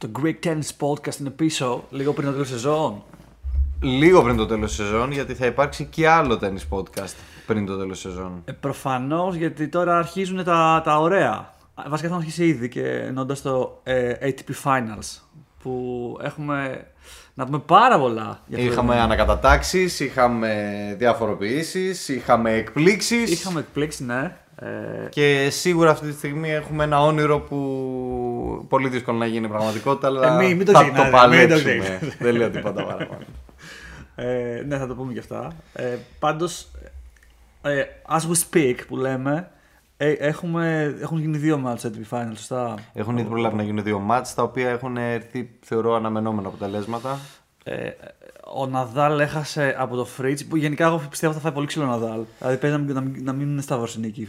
το Greek Tennis Podcast είναι πίσω λίγο πριν το τέλος σεζόν. Λίγο πριν το τέλος σεζόν, γιατί θα υπάρξει και άλλο Tennis Podcast πριν το τέλος σεζόν. Προφανώς, γιατί τώρα αρχίζουν τα ωραία. Βασικά θα αρχίσει ήδη και ενώντας το ATP Finals που έχουμε να πούμε πάρα πολλά. Είχαμε ανακατατάξεις, είχαμε διαφοροποιήσεις, είχαμε εκπλήξεις. Είχαμε εκπλήξεις, ναι. Και σίγουρα αυτή τη στιγμή έχουμε ένα όνειρο που πολύ δύσκολο να γίνει πραγματικότητα, αλλά μην το ξεχνάτε, το παλέψουμε. Δεν λέω τίποτα παραπάνω. Ναι, θα το πούμε και αυτά. Πάντως, as we speak που λέμε, έχουν γίνει δύο matches ATP Finals, σωστά. Έχουν ήδη προλάβει να γίνουν δύο matches, τα οποία έχουν έρθει, θεωρώ, αναμενόμενα αποτελέσματα. Ο Ναδάλ έχασε από το Fritz, που γενικά εγώ πιστεύω θα φάει πολύ ξύλο ο Ναδάλ. Δηλαδή παίζει να μην είναι σταύρος η νίκη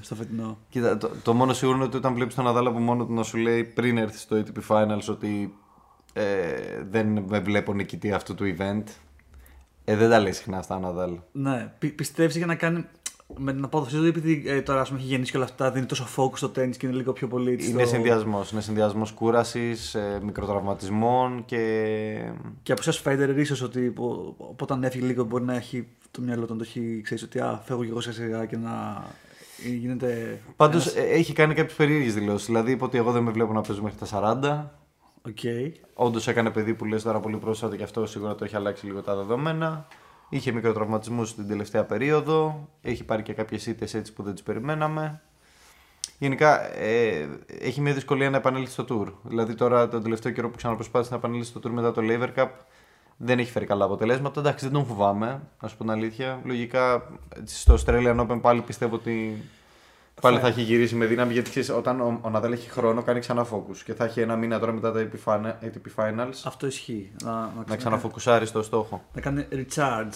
στο φετινό. Κοίτα, το μόνο σίγουρο είναι ότι όταν βλέπεις τον Ναδάλ από μόνο του να σου λέει πριν έρθει στο ATP Finals ότι δεν με βλέπω νικητή αυτού του event. Δεν τα λέει συχνά αυτά ο Ναδάλ. Ναι, πιστεύεις για να κάνει. Με την απόδοση του, επειδή τώρα ας πούμε, έχει γεννήσει και όλα αυτά, δίνει τόσο focus στο τένις και είναι λίγο πιο πολύ. Είναι συνδυασμός κούρασης, μικροτραυματισμών και. Και από εσάς Φέντερ, ίσως ότι όταν έφυγε λίγο μπορεί να έχει το μυαλό του να το έχει, ξέρεις, ότι φεύγω και εγώ σιγά και να γίνεται. Πάντως έχει κάνει κάποιες περίεργες δηλώσεις. Δηλαδή είπε ότι εγώ δεν με βλέπω να παίζω μέχρι τα 40. Okay. Όντως έκανε παιδί που λες τώρα πολύ πρόσφατα και αυτό σίγουρα το έχει αλλάξει λίγο τα δεδομένα. Είχε μικροτραυματισμούς την τελευταία περίοδο. Έχει πάρει και κάποιες ήττες έτσι που δεν τις περιμέναμε. Γενικά έχει μια δυσκολία να επανέλθει στο Tour. Δηλαδή τώρα τον τελευταίο καιρό που ξαναπροσπάθησε να επανέλθει στο Tour μετά το Laver Cup δεν έχει φέρει καλά αποτελέσματα. Εντάξει, δεν τον φοβάμαι, να σου πω την αλήθεια. Λογικά στο Australian Open πάλι πιστεύω ότι πάλι θα έχει γυρίσει με δύναμη. Γιατί ξέρεις, όταν ο Ναδάλ έχει χρόνο, κάνει ξανά focus. Και θα έχει ένα μήνα τώρα μετά τα ATP Finals. Αυτό ισχύει. Να ξαναφοκουσάρει στο στόχο. Να κάνει recharge.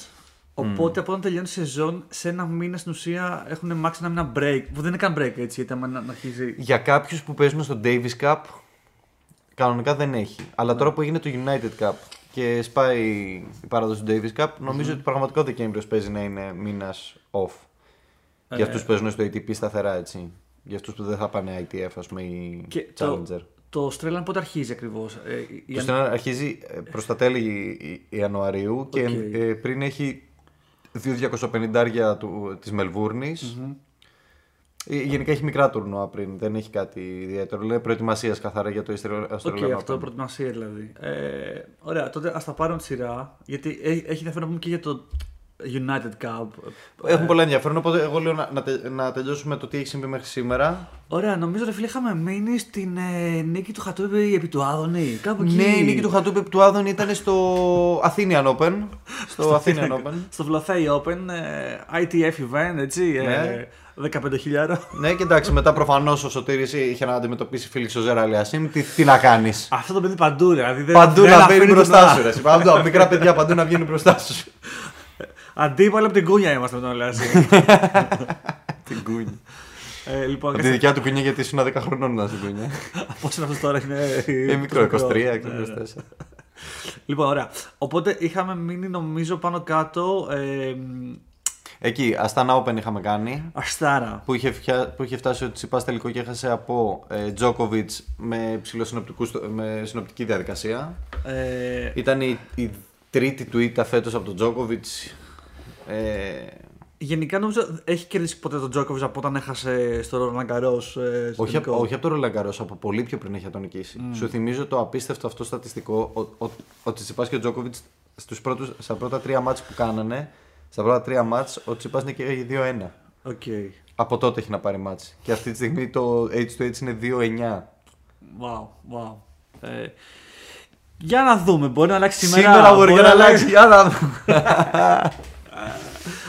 Οπότε από όταν τελειώνει η σεζόν, σε ένα μήνα στην ουσία έχουν μάξει ένα μήνα break. Που δεν είναι καν break, έτσι. Γιατί να αρχίζει. Για κάποιους που παίζουν στο Davis Cup, κανονικά δεν έχει. Αλλά τώρα που έγινε το United Cup και σπάει η παράδοση του Davis Cup, νομίζω ότι πραγματικά ο Δεκέμβριος παίζει να είναι μήνας off. Για αυτούς που παίζουν στο ATP σταθερά, έτσι. Για αυτούς που δεν θα πάνε ITF, ας πούμε, ή Challenger. Το Australian πότε αρχίζει ακριβώς? Το Australian αρχίζει προς τα τέλη Ιανουαρίου και πριν έχει 2.250 της Μελβούρνης. Γενικά έχει μικρά τουρνουά πριν, δεν έχει κάτι ιδιαίτερο. Λέει προετοιμασίας καθαρά για το Australian. Οκ, αυτό προετοιμασία δηλαδή. Ωραία, τότε ας τα πάρουμε τη σειρά, γιατί έχει ενδιαφέρον να πούμε και για το United Cup. Έχουν πολλά ενδιαφέρον, οπότε εγώ λέω να τελειώσουμε το τι έχει συμβεί μέχρι σήμερα. Ωραία, νομίζω ρε φίλε είχαμε μείνει στην νίκη του Χατούμπι επί του Άδωνη. Κάπου εκεί. Ναι, η νίκη του Χατούμπι επί του Άδωνη ήταν στο Athenian Open. Στο Athenian Open. Στο Βλαθέι Open, ITF event, έτσι. Ναι. 15.000. Ναι, και εντάξει, μετά προφανώς ο Σωτήρης είχε να αντιμετωπίσει Φίλιξ Οζέρα Αλιασίμ. Τι να κάνεις. Αυτό το παιδί παντού, δηλαδή. Παντού να βγαίνει μπροστά σου. Μικρά παιδιά παντού να βγαίνουν μπροστά σου. Αντίπαλοι από την κούνια είμαστε με τον Αλιασίμ. Την κούνια. Από τη δικιά του κούνια, γιατί ήσουν 10 χρονών να στην κούνια. Πόσο είναι αυτό τώρα, είναι μικρό, 23, 24. Λοιπόν, ωραία. Οπότε είχαμε μείνει νομίζω πάνω κάτω. Εκεί, Αστάνα Open είχαμε κάνει. Αστάνα. Που είχε φτάσει ο Τσιπάς τελικό και έχασε από Τζόκοβιτς με συνοπτική διαδικασία. Ήταν η τρίτη του ήττα φέτος από τον Τζόκοβιτς. Γενικά νομίζω έχει κερδίσει ποτέ τον Τζόκοβιτς από όταν έχασε στο Ρόλαν Γκαρός. Όχι από τον Ρόλαν Γκαρός, από πολύ πιο πριν έχει τον νικήσει. Σου θυμίζω το απίστευτο αυτό στατιστικό ότι Τσιπάς και ο Τζόκοβιτς στα πρώτα τρία μάτς που κάνανε, ο Τσιπάς νικήθηκε 2-1. Okay. Από τότε έχει να πάρει μάτς. Και αυτή τη στιγμή το H2H είναι 2-9. Wow. Για να δούμε, μπορεί να αλλάξει σήμερα. Σήμερα μπορεί να αλλάξει, για να δούμε.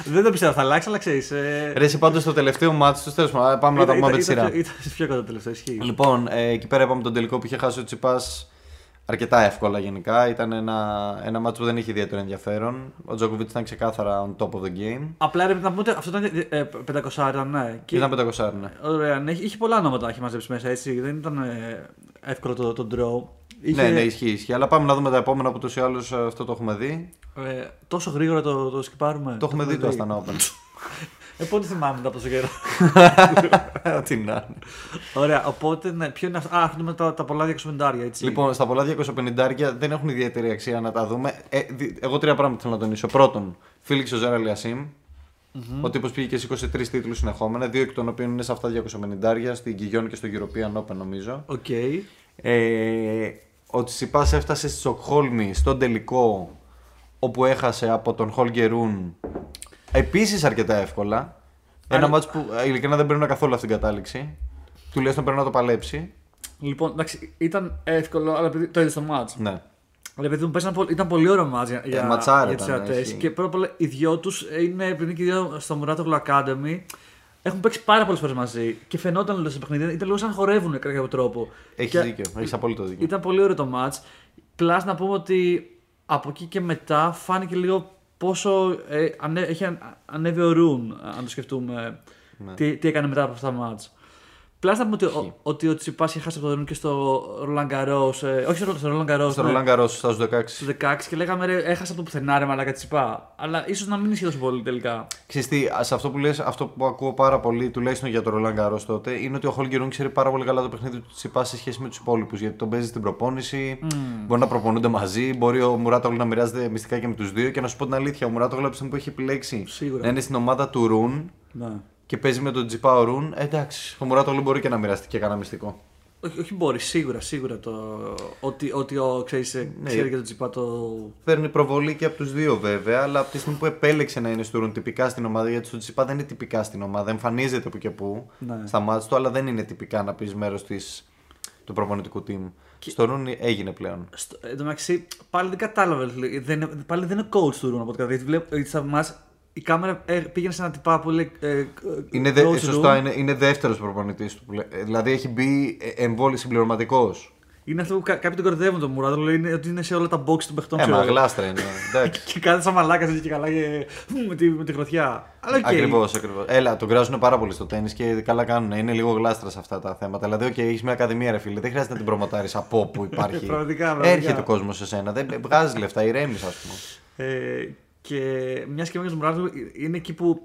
Δεν το πιστεύω θα αλλάξει, αλλά ξέρεις. Ρε εσύ πάντως το τελευταίο μάτι του, τέλος πάντων, πάμε να τα πούμε με τη σειρά. Ήταν πιο κοντά το τελευταίο, ισχύει. Λοιπόν, εκεί πέρα είπαμε τον τελικό που είχε χάσει ο Τσιπάς αρκετά εύκολα γενικά. Ήταν ένα μάτι που δεν είχε ιδιαίτερο ενδιαφέρον. Ο Τζόκοβιτς ήταν ξεκάθαρα on top of the game. Απλά ρε, να πούμε ότι αυτό ήταν 500, ναι. Ήταν 500, ναι. Ωραία, είχε πολλά ονόματα έχει μαζέψει μέσα, έτσι. Δεν ήταν εύκολο το draw. Ναι, ισχύει. Αλλά πάμε να δούμε τα επόμενα που τόσο ή άλλως αυτό το έχουμε δει. Τόσο γρήγορα το σκυπάρουμε. Το έχουμε δει το Astana Open. Πότε θυμάμαι τα τόσο καιρό. Τι να είναι. Ωραία, οπότε ναι, ποιο είναι αυτό. Α, έχουμε τα πολλά 250. Έτσι. Λοιπόν, στα πολλά 250 δεν έχουν ιδιαίτερη αξία να τα δούμε. Εγώ τρία πράγματα θέλω να τονίσω. Πρώτον, φίληξε ο Ζαρ Αλιασίμ. Mm-hmm. Ο τύπος πήγε και σήκωσε 3 τίτλους συνεχόμενα, 2 εκ των οποίων είναι σε αυτά 250, στην Κιγιόν και στο European Open νομίζω. Okay. Ο Τσιτσιπάς έφτασε στη Στοκχόλμη στον τελικό, όπου έχασε από τον Χόλγκερ Ρουν επίσης αρκετά εύκολα. Ένα μάτς που ειλικρινά δεν περνά καθόλου αυτήν την κατάληξη. Τουλάχιστον πρέπει να το παλέψει. Λοιπόν, εντάξει, ήταν εύκολο, αλλά το είδε στο μάτς. Ναι. Αλλά παιδί μου, ήταν πολύ ωραίο μάτς για τις θεατές και πρώτα απ' όλα οι δυο τους είναι επειδή και οι δυο στο Muratoglu Academy έχουν παίξει πάρα πολλές φορές μαζί και φαινόταν λίγο στο παιχνίδι, ήταν λίγο σαν χορεύουν κατά κάποιο τρόπο. Έχεις δίκιο, έχεις απόλυτο δίκιο. Ήταν πολύ ωραίο το μάτς. Πλάς να πούμε ότι από εκεί και μετά φάνηκε λίγο πόσο έχει ανέβει ο Ρουν, αν το σκεφτούμε, ναι. Τι έκανε μετά από αυτά τα μάτς. Πλάστα μου ότι ο Τσιπάς είχε χάσει από τον Ρουν και στο Roland Garros. Όχι στο Roland Garros. Στο Roland Garros, στο 16. Στο 16 και λέγαμε ρε, έχασα από το πουθενά ρε μαλάκα Τσιπά. Αλλά ίσως να μην ισχύει τόσο πολύ τελικά. Ξέρεις τι, σε αυτό που λες, αυτό που ακούω πάρα πολύ, τουλάχιστον για το Roland Garros τότε, είναι ότι ο Holger Rune ξέρει πάρα πολύ καλά το παιχνίδι του Τσιπά σε σχέση με τους υπόλοιπους. Γιατί τον παίζει στην προπόνηση, μπορεί να προπονούνται μαζί, μπορεί ο Muratoglu να μοιράζεται μυστικά και με τους δύο. Και να σου πω την αλήθεια, ο Muratoglu που έχει επιλέξει να είναι στην ομάδα του Ρουν. Και παίζει με τον Τσιπά ο Ρουν, εντάξει, ο Muratoglu μπορεί και να μοιραστεί και κανένα μυστικό. Όχι μπορεί, σίγουρα το. Ότι ξέρει και τον Τσιπά το. Παίρνει προβολή και από τους δύο βέβαια, αλλά από τη στιγμή που επέλεξε να είναι στο Ρουν τυπικά στην ομάδα, γιατί στον Τσιπά δεν είναι τυπικά στην ομάδα, εμφανίζεται που και που στα μάτς του, αλλά δεν είναι τυπικά να πει μέρος του προπονητικού team. Και στο Ρουν έγινε πλέον. Εν τω μεταξύ, πάλι δεν κατάλαβε. Πάλι δεν είναι coach του Ρουν από ό,τι κατάλαβε. Η κάμερα πήγαινε σε ένα τυπά που λέει. Σωστά, είναι δεύτερος προπονητής του. Δηλαδή έχει μπει εμβόλη συμπληρωματικός. Είναι αυτό που κάποιοι τον κορδεύουν τον Muratoglu, λέει ότι είναι σε όλα τα box των παιχτών. Μα γλάστρα είναι. Και κάθε σαν μαλάκας και καλά με τη γροθιά. Ακριβώς. Έλα, τον κράζουν πάρα πολύ στο τέννις και καλά κάνουν. Είναι λίγο γλάστρα σε αυτά τα θέματα. Δηλαδή, OK, έχεις μια ακαδημία, ρε φίλε, δεν χρειάζεται να την προμοτάρεις από όπου υπάρχει. Έρχεται ο κόσμος σε σένα. Βγάζει λεφτά, ηρέμεις, ας πούμε. Και μια και με τον Muratoglu είναι εκεί που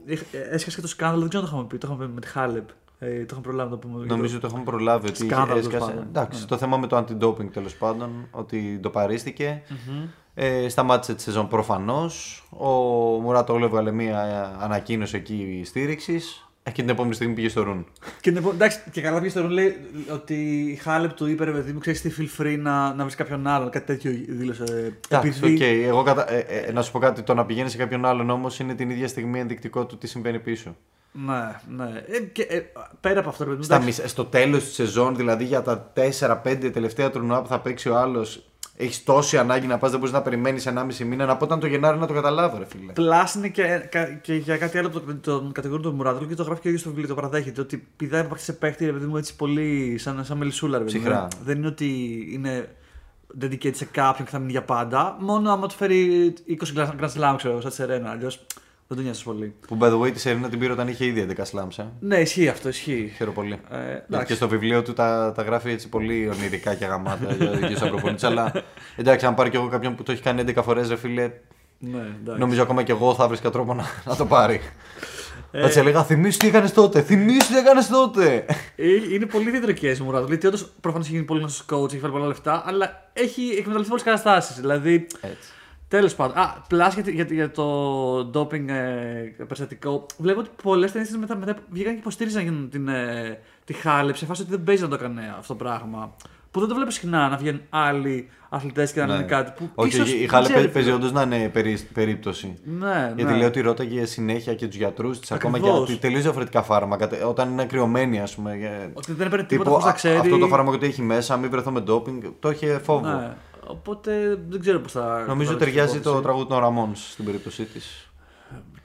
έσχασε το σκάνδαλο. Δεν ξέρω αν το είχαμε πει. Το είχαμε πει με τη Χάλεπ. Το είχαμε προλάβει να το πούμε. Νομίζω το είχαμε προλάβει. Ότι σκάνδαλο. Εντάξει, το θέμα με το anti-doping τέλος πάντων. Ότι ντοπαρίστηκε. Σταμάτησε τη σεζόν προφανώς. Ο Muratoglu έβγαλε μια ανακοίνωση εκεί στήριξης. Και την επόμενη στιγμή πήγε στο Ρουν. Εντάξει, και καλά πήγε στο Ρουν. Λέει ότι η Χάλεπ του είπε: ρε παιδί μου, ξέρει τι, feel free να βρει κάποιον άλλον. Κάτι τέτοιο δήλωσε. Εντάξει, οκ. Να σου πω κάτι. Το να πηγαίνει σε κάποιον άλλον όμως είναι την ίδια στιγμή ενδεικτικό του τι συμβαίνει πίσω. Ναι. Πέρα από αυτό, ρε παιδί μου. Στο τέλος τη σεζόν, δηλαδή για τα 4-5 τελευταία τουρνουά που θα παίξει ο άλλος. Έχει τόση ανάγκη να πας, δεν μπορείς να περιμένεις 1,5 μήνα. Να πω όταν το Γενάρη να το καταλάβω, ρε φίλε. Πλάς είναι και για κάτι άλλο που τον κατηγορούν τον Muratoglu και το γράφει και ο ίδιος στο βιβλίο. Το παραδέχεται ότι πηδάει από παίχτη σε παίχτη, ρε παιδί μου, έτσι πολύ σαν μελισσούλα, ρε παιδί μου. Δεν είναι ότι είναι dedicated σε κάποιον και θα μείνει για πάντα. Μόνο άμα του φέρει 20 Grand Slam, ξέρω, σαν τη Σερένα. Αλλιώς δεν τον νοιάζει πολύ. Που by the way τη Σερένα την πήρε όταν είχε ήδη 11 slams. Ναι, ισχύει αυτό, ισχύει. Χαίρομαι πολύ. Και στο βιβλίο του τα γράφει έτσι πολύ ονειρικά και γαμάτα για του προπονητή. Αλλά εντάξει, αν πάρει κι εγώ κάποιον που το έχει κάνει 11 φορές, ρε φίλε. Ναι, νομίζω ακόμα κι εγώ θα βρίσκα τρόπο να το πάρει. Θα τη έλεγα: θυμίσου τι έκανε τότε! Είναι πολύ διδρικέ ο Muratoglu. Γιατί όντω προφανώς έχει γίνει πολύ γνωστός coach, έχει φέρει πολλά λεφτά, αλλά έχει εκμεταλλευτεί πολλές καταστάσεις. Δηλαδή. Τέλος πάντων. Πλάς για το ντόπινγκ περιστατικό. Βλέπω ότι πολλές ταινίες μετά βγήκαν και υποστήριζαν τη Χάλεπ σε φάση ότι δεν παίζει να το έκανε αυτό το πράγμα. Που δεν το βλέπω συχνά να βγαίνουν άλλοι αθλητές και να λένε κάτι. Όχι, η Χάλεπ παίζει όντως να είναι περίπτωση. Γιατί λέω ότι ρώταγε συνέχεια και τους γιατρούς της, ακόμα και τελείως διαφορετικά φάρμακα. Όταν είναι κρυωμένοι, ας πούμε. Ότι δεν έπαιρνε τίποτα χωρίς να ξέρει. Αυτό το φάρμακο το έχει μέσα, μην βρεθώ με ντόπινγκ. Το είχε φόβο. Οπότε δεν ξέρω πώς θα. Νομίζω ταιριάζει το τραγούδι των Ramones στην περίπτωσή της.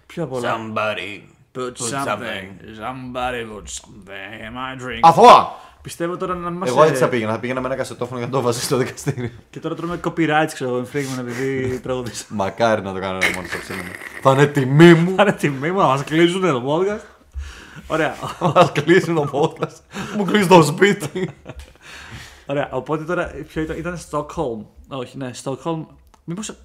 Πιο πολλά. Somebody put something. Somebody put something in my drink. Αθώα! Πιστεύω τώρα να μας. Εγώ έτσι θα πήγαινα με ένα κασετόφωνο για να το βάζω στο δικαστήριο. Και τώρα τρώμε copyright, ξέρω, infringement επειδή τραγουδίσα. Μακάρι να το κάνω Ramones στο σύνολο. Θα είναι τιμή μου. Να μας κλείσουν το podcast. Ωραία. Μας κλείσουν το podcast. Μου κλείσει το σπίτι. Ωραία, οπότε τώρα ποιο ήταν Στοκχόλμ. Όχι, ναι, Στοκχόλμ. Μήπως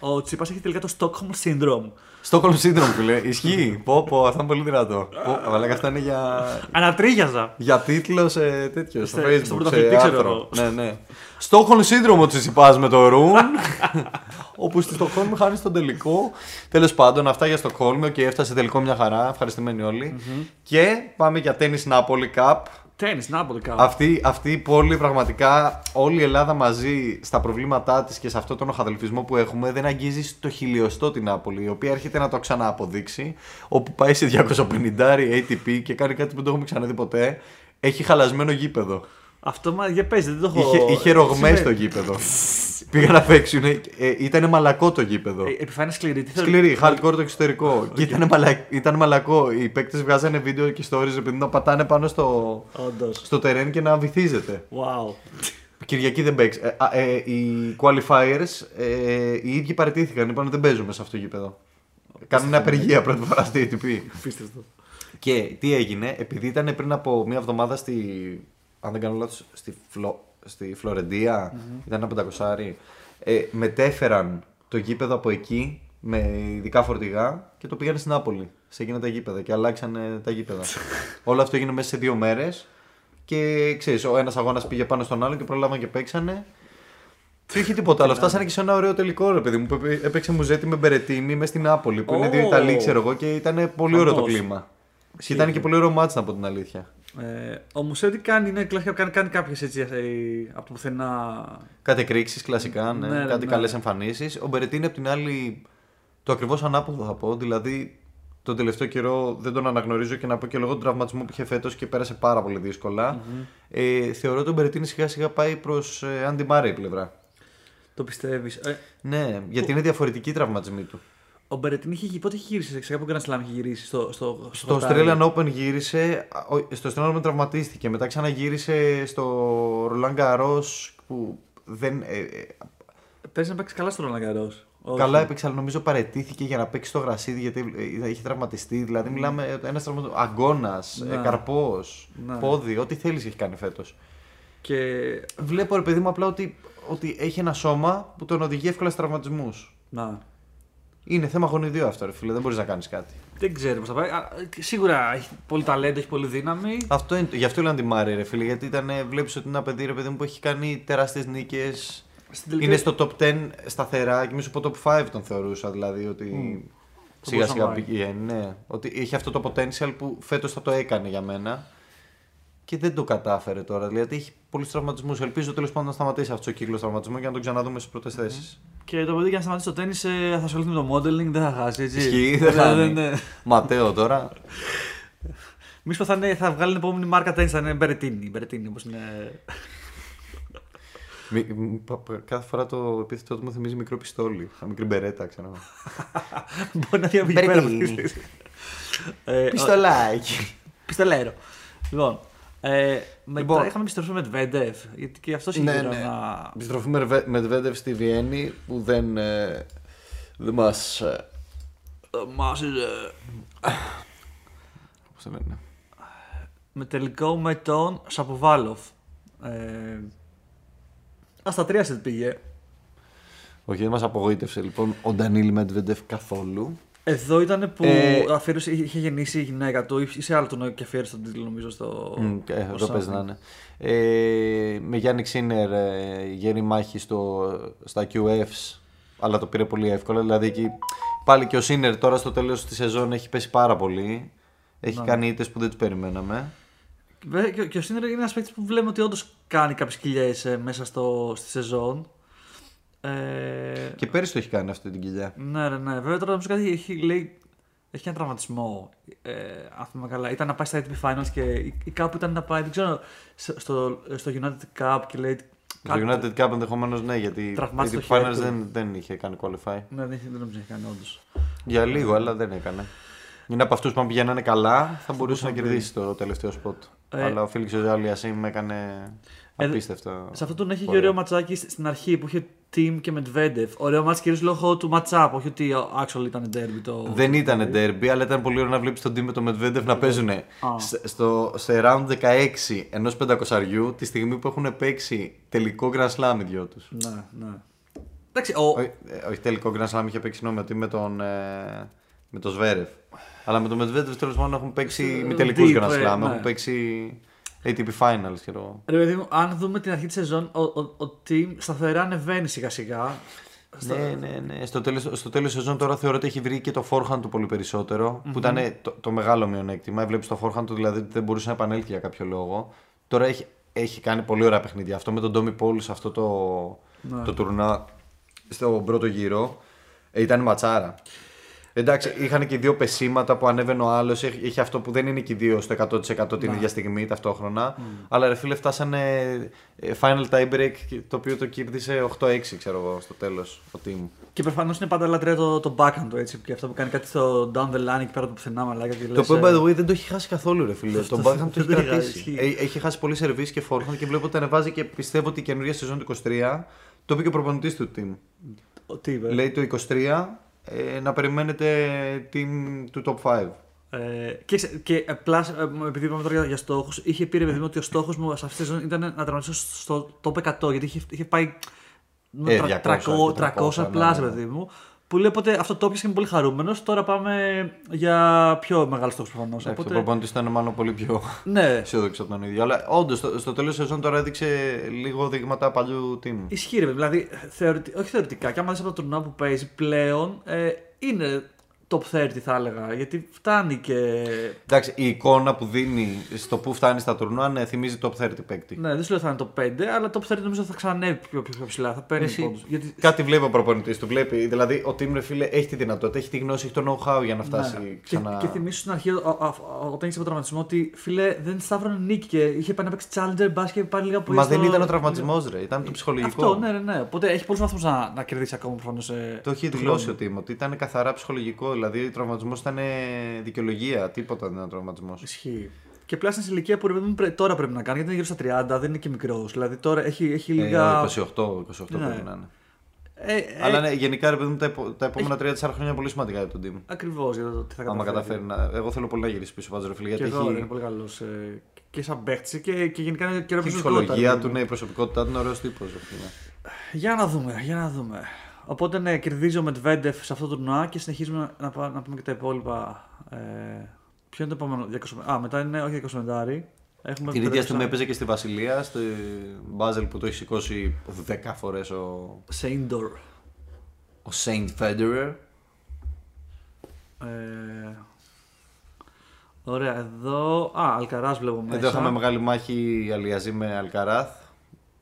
ο Τσιπάς έχει τελικά το Stockholm Syndrome. Stockholm Syndrome, φίλε. Ισχύει. Πω, αυτό είναι πολύ δυνατό. Αλλά αυτά είναι για. Ανατρίχιαζα. Για τίτλο σε τέτοιο. Στο Facebook. Δεν ξέρω. Ναι. Stockholm Syndrome τσιπά με το Ρουν. Όπου στη Στοκχόλμη χάνει τον τελικό. Τέλος πάντων, αυτά για Στοκχόλμη. Και έφτασε τελικό μια χαρά. Ευχαριστημένοι όλοι. Και πάμε για Tennis Napoli Cup. Αυτή η πόλη, πραγματικά όλη η Ελλάδα μαζί στα προβλήματά της και σε αυτόν τον οχαδελφισμό που έχουμε, δεν αγγίζει στο χιλιοστό την Νάπολη, η οποία έρχεται να το ξανααποδείξει. Όπου πάει σε 250 ATP και κάνει κάτι που δεν το έχουμε ξαναδεί ποτέ. Έχει χαλασμένο γήπεδο. Αυτό μα για παίζει, δεν το έχω. Είχε ρογμές στο γήπεδο. Πήγα να παίξουν. Ήταν μαλακό το γήπεδο. Επιφάνεια σκληρή. Σκληρή, hardcore το εξωτερικό. Και ήταν μαλακό. Οι παίκτες βγάζανε βίντεο και stories επειδή να πατάνε πάνω στο τερέν και να βυθίζεται. Wow. Κυριακή δεν παίξει. Οι qualifiers οι ίδιοι παραιτήθηκαν. Είπαν δεν παίζουμε σε αυτό το γήπεδο. Κάνουν απεργία πρώτη φορά στη ATP. Και τι έγινε, επειδή ήταν πριν από μία εβδομάδα στη. Αν δεν κάνω λάθος, στη Φλωρεντία, ήταν ένα πεντακοσάρι. Μετέφεραν το γήπεδο από εκεί με ειδικά φορτηγά και το πήγανε στην Νάπολη. Σε εκείνα τα γήπεδα και αλλάξανε τα γήπεδα. Όλο αυτό έγινε μέσα σε 2 μέρες. Και ξέρεις, ο ένας αγώνας πήγε πάνω στον άλλο και προλάβαν και παίξανε. Δεν είχε τίποτα άλλο. Φτάσανε και σε ένα ωραίο τελικό, ρε παιδί μου. Έπαιξε Μουζέτη με Μπερετίνη μέσα στην Νάπολη, που είναι 2 Ιταλοί, ξέρω εγώ, και ήταν πολύ ωραίο το κλίμα. Και ήταν και πολύ ωραίο μάτς, να πω την αλήθεια. Ο Μουσέτη κάνει κάποιες έτσι από το πουθενά. Κάτι εκρήξεις κλασικά, ναι, κάτι καλές εμφανίσεις. Ο Μπερετίνη απ' την άλλη το ακριβώς ανάποδο θα πω. Δηλαδή τον τελευταίο καιρό δεν τον αναγνωρίζω και να πω και λόγω του τραυματισμού που είχε φέτος και πέρασε πάρα πολύ δύσκολα. Θεωρώ ότι ο Μπερετίνη σιγά σιγά πάει προς Άντι Μάρεϊ πλευρά. Το πιστεύεις? Ναι, γιατί είναι διαφορετικοί οι τραυματισμοί του. Ο Μπερετίνη πότε είχε γυρίσει, σε κάποιον Grand Slam είχε γυρίσει στο Australian Open γύρισε, στο Australian Open τραυματίστηκε, μετά ξαναγύρισε στο Roland Garros που δεν... Πες να παίξει καλά στο Roland Garros. Καλά έπαιξε, αλλά νομίζω παραιτήθηκε για να παίξει στο γρασίδι γιατί είχε τραυματιστεί, δηλαδή μιλάμε ένας τραυματισμός, αγκώνας, καρπός, πόδι, ό,τι θέλεις έχει κάνει φέτος. Και... Βλέπω ρε παιδί μου απλά ότι έχει ένα σώμα που τον οδηγεί εύκολα στους τραυματισμούς. Να. Είναι θέμα γονιδίου αυτό, ρε φίλε. Δεν μπορείς να κάνεις κάτι. Δεν ξέρω πώς θα πάει. Σίγουρα έχει πολύ ταλέντο, έχει πολύ δύναμη. Γι' αυτό ήταν τη Μάρη, ρε φίλε. Γιατί βλέπεις ότι είναι ένα παιδί, ρε παιδί μου, που έχει κάνει τεράστιες νίκες. Είναι στο top 10 σταθερά. Και μη σου πω top 5 τον θεωρούσα. Δηλαδή ότι. Σιγά σιγά πήγε. Ναι. Ότι είχε αυτό το potential που φέτος θα το έκανε για μένα. Και δεν το κατάφερε τώρα. Δηλαδή έχει πολλούς τραυματισμούς. Ελπίζω τέλος πάντων να σταματήσει αυτός ο κύκλος τραυματισμού και να τον ξαναδούμε στις πρώτες θέσεις. Και το παιδί για να σταματήσει το τένις θα ασχοληθεί με το modeling, δεν θα χάσει έτσι. Ισχύει, δεν χάνει. Ματέο τώρα. Μη σου πω θα βγάλει την επόμενη μάρκα τένις, θα είναι Μπερετίνη. Μπερετίνη όπως είναι. Κάθε φορά το επίθετό του μου θυμίζει μικρό πιστόλι. Μικρή μπερέτα, ξέρω. Μπορεί να διαβηγεί πέρα. Πιστολάκι. Πιστολέρο. Λοιπόν. Μετά είχαμε επιστροφή με Medvedev, γιατί και αυτό είναι ένα. Επιστροφή με Medvedev στη Βιέννη που δεν μας. Πώς θα μένει. Με τελικό με τον Σαποβάλοφ. Στα 3 σετ πήγε. Όχι, δεν μας απογοήτευσε λοιπόν ο Ντανίλ Medvedev καθόλου. Εδώ ήταν που είχε γεννήσει η γυναίκα του ή σε άλλο τον νόημα και αφιέρωσε τον τίτλο, νομίζω. Εδώ παίζει να είναι. Με Γιάννη Ξίνερ γέρνει μάχη στα QFs, αλλά το πήρε πολύ εύκολα. Δηλαδή εκεί, πάλι και ο Σίνερ τώρα στο τέλος της σεζόν έχει πέσει πάρα πολύ. Έχει κάνει ήττες που δεν τις περιμέναμε. Και ο Σίνερ είναι ένας παίκτης που βλέπουμε ότι όντως κάνει κάποιες κοιλιές μέσα στη σεζόν. Και πέρυσι το έχει κάνει αυτή την κοιλιά. Ναι. Βέβαια τώρα νομίζω κάτι έχει κάνει τραυματισμό. Αν θυμάμαι καλά. Ήταν να πάει στα ATP Finals ή κάπου ήταν να πάει. Δεν ξέρω. Στο United Cup και λέει. Στο United Cup ενδεχομένως ναι, γιατί ATP Finals δεν είχε κάνει qualify. Ναι, δεν νομίζω είχε κάνει όντως. Για λίγο, αλλά δεν έκανε. Είναι από αυτούς που αν πηγαίνανε καλά θα μπορούσε να κερδίσει το τελευταίο σποτ. Αλλά ο Φίλιξ Οζάλ Ιασίμ έκανε. Απίστευτο. Σε αυτόν τον έχει και ωραίο ματσάκι στην αρχή που είχε Team και Medvedev. Ωραίο ματς κυρίως λόγω του match-up. Όχι ότι actual ήταν derby το. Δεν ήταν derby, αλλά ήταν πολύ ωραίο να βλέπεις τον Team με τον Medvedev να παίζουν σε round 16 ενός πεντακοσαριού τη στιγμή που έχουν παίξει τελικό Grand Slam οι δυο τους. Ναι. Εντάξει. Όχι τελικό Grand Slam είχε παίξει νόμιο με τον με το Σβέρεφ. Αλλά με το Μετβέντεφ τέλος πάντων έχουν παίξει με τελικούς για να σλάμ. Έχουν παίξει ATP Finals και το. Ρε παιδί μου, αν δούμε την αρχή τη σεζόν, ο team σταθερά ανεβαίνει σιγά σιγά. Ναι. Στο τέλος τη σεζόν τώρα θεωρώ ότι έχει βρει και το forehand του πολύ περισσότερο. Που ήταν το μεγάλο μειονέκτημα. Βλέπει το forehand του δηλαδή ότι δεν μπορούσε να επανέλθει για κάποιο λόγο. Τώρα έχει κάνει πολύ ωραία παιχνίδια. Αυτό με τον Ντόμι Πολ σε αυτό το τουρνά στο πρώτο γύρο ήταν ματσάρα. Εντάξει, είχαν και δύο πεσήματα που ανέβαινε ο άλλος. Έχει αυτό που δεν είναι και δύο στο 100% την ίδια στιγμή ταυτόχρονα. Αλλά ρε φίλε, φτάσανε final tie break το οποίο το κέρδισε 8-6, ξέρω εγώ, στο τέλος ο team. Και προφανώς είναι πάντα λατρεία το backhand του έτσι. Και αυτό που κάνει κάτι στο down the line εκεί πέρα το πουθενά μαλάκα. Το οποίο by the way δεν το έχει χάσει καθόλου ρε φίλε. Το backhand το έχει κρατήσει. Έχει χάσει πολύ σερβίς και forehand και βλέπω ότι ανεβάζει και πιστεύω ότι η καινούργια σεζόν 23 το είπε και ο προπονητής του team. Λέει το 23. Να περιμένετε team του top 5. Και απλά επειδή είπαμε τώρα για στόχους, είχε πει ρε παιδί μου ότι ο στόχος μου σε αυτή τη σεζόν ήταν να τερματίσω στο top 100 γιατί είχε πάει 300 πλάς παιδί μου. Που λέει οπότε αυτό το έπιασε και είμαι πολύ χαρούμενος. Τώρα πάμε για πιο μεγάλους στόχους προφανώς. Οπότε... Το προπονητής ήταν μάλλον πολύ πιο αισιόδοξο από τον ίδιο. Αλλά όντως στο τέλος της σεζόν τώρα έδειξε λίγο δείγματα παλιού team. Ισχύει, δηλαδή όχι θεωρητικά. Και άμα δεις από το τουρνουά που παίζει πλέον είναι top 30 θα έλεγα. Γιατί φτάνει και. Εντάξει, η εικόνα που δίνει στο που φτάνει στα τουρνουά θυμίζει top 30 παίκτη. Ναι, δεν σου λέω θα είναι top 5, αλλά top 30 νομίζω θα ξανέβει πιο ψηλά. Θα παίρνει πόντους. Γιατί... Κάτι βλέπει ο προπονητής του. Βλέπει. Δηλαδή, ο team ρε φίλε έχει τη δυνατότητα, έχει τη γνώση, έχει το know-how για να φτάσει ξανά. Και θυμίσω στην αρχή όταν είχε τον τραυματισμό ότι φίλε δεν σταύρωνε νίκη και είχε πάει να παίξει challenger μπάσκετ πάλι λίγα πολύ. Μα δεν ήταν ο τραυματισμός ρε, ήταν το ψυχολογικό. Αυτό, ναι. Οπότε έχει πολλούς βαθμούς να κερδίσει ακόμα προφανώς. Το έχει δηλώσει ο team ότι ήταν καθαρά ψυχολογικό. Δηλαδή, ο τραυματισμός ήταν δικαιολογία, τίποτα δεν ήταν τραυματισμός. Ισχύει. Και πλάστα στην ηλικία που τώρα πρέπει να κάνει, γιατί είναι γύρω στα 30, δεν είναι και μικρός. Δηλαδή, τώρα έχει λίγα. 28 πρέπει να είναι. Αλλά ναι, γενικά ρε παιδί μου, τα επόμενα 3-4 χρόνια είναι πολύ σημαντικά για τον team. Ακριβώς, για το τι θα καταφέρει. Άμα καταφέρει να. Εγώ θέλω πολύ να γυρίσει πίσω πάντως, ρε φίλε. Γιατί έχει... είναι πολύ καλός. Και σαν παίχτη και γενικά είναι και η ψυχολογία του, η προσωπικότητά του είναι ωραίος τύπος. Για να δούμε. Οπότε κερδίζει ο Μετβέντεφ σε αυτό το τουρνουά και συνεχίζουμε να πούμε και τα υπόλοιπα. Ποιο είναι το επόμενο. 20... Α, μετά είναι όχι 20. Την ίδια στιγμή έπαιζε και στη Βασιλεία, στη Μπάζελ που το έχει σηκώσει 10 φορές ο Σέιντ Φέντερερ. Ωραία, εδώ. Α, Αλκαράς βλέπω μέσα. Εδώ είχαμε μεγάλη μάχη Αλιαζή με Αλκαράθ.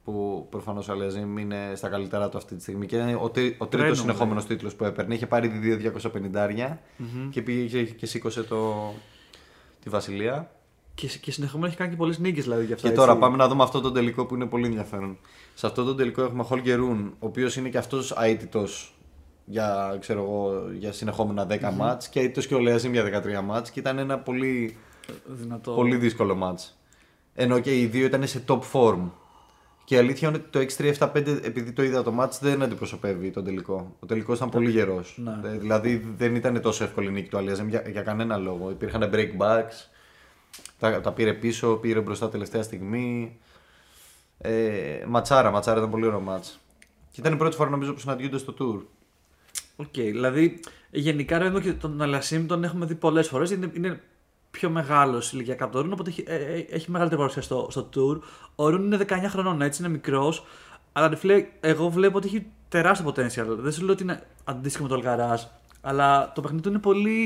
Που προφανώς ο Αλιαζήμ είναι στα καλύτερά του αυτή τη στιγμή και είναι ο τρίτος συνεχόμενος τίτλος που έπαιρνε. Είχε πάρει 2.250 και πήγε και σήκωσε τη Βασιλεία. Και συνεχόμενα έχει κάνει και πολλές νίκες δηλαδή για αυτά. Και έτσι. Τώρα πάμε να δούμε αυτό το τελικό που είναι πολύ ενδιαφέρον. Σε αυτό το τελικό έχουμε Holger Rune, ο οποίος είναι και αυτός αίτητος για συνεχόμενα 10 μάτς και αίτητος και ο Αλιαζήμ για 13 μάτς και ήταν ένα πολύ, πολύ δύσκολο μάτς. Ενώ και οι δύο ήταν σε top form. Και η αλήθεια είναι ότι το X375 επειδή το είδα το match δεν αντιπροσωπεύει τον τελικό. Ο τελικός ήταν πολύ γερός. Ναι. Δηλαδή δεν ήταν τόσο εύκολη νίκη του Αλιαζήμ για κανένα λόγο. Υπήρχαν breakbacks, τα πήρε πίσω, πήρε μπροστά τελευταία στιγμή. Ματσάρα ήταν πολύ ωραίο match. Και ήταν η πρώτη φορά νομίζω που συναντιούνται στο tour. Οκ, δηλαδή γενικά ρε, και τον Αλιαζήμ τον έχουμε δει πολλές φορές. Είναι πιο μεγάλος ηλικιακά από τον Ρουν, οπότε έχει μεγαλύτερη παρουσία στο tour. Ο Ρουν είναι 19 χρονών, έτσι είναι μικρός, αλλά εγώ βλέπω ότι έχει τεράστιο potential. Δεν σου λέω ότι είναι αντίστοιχο με το Αλκαράζ, αλλά το παιχνίδι του είναι πολύ.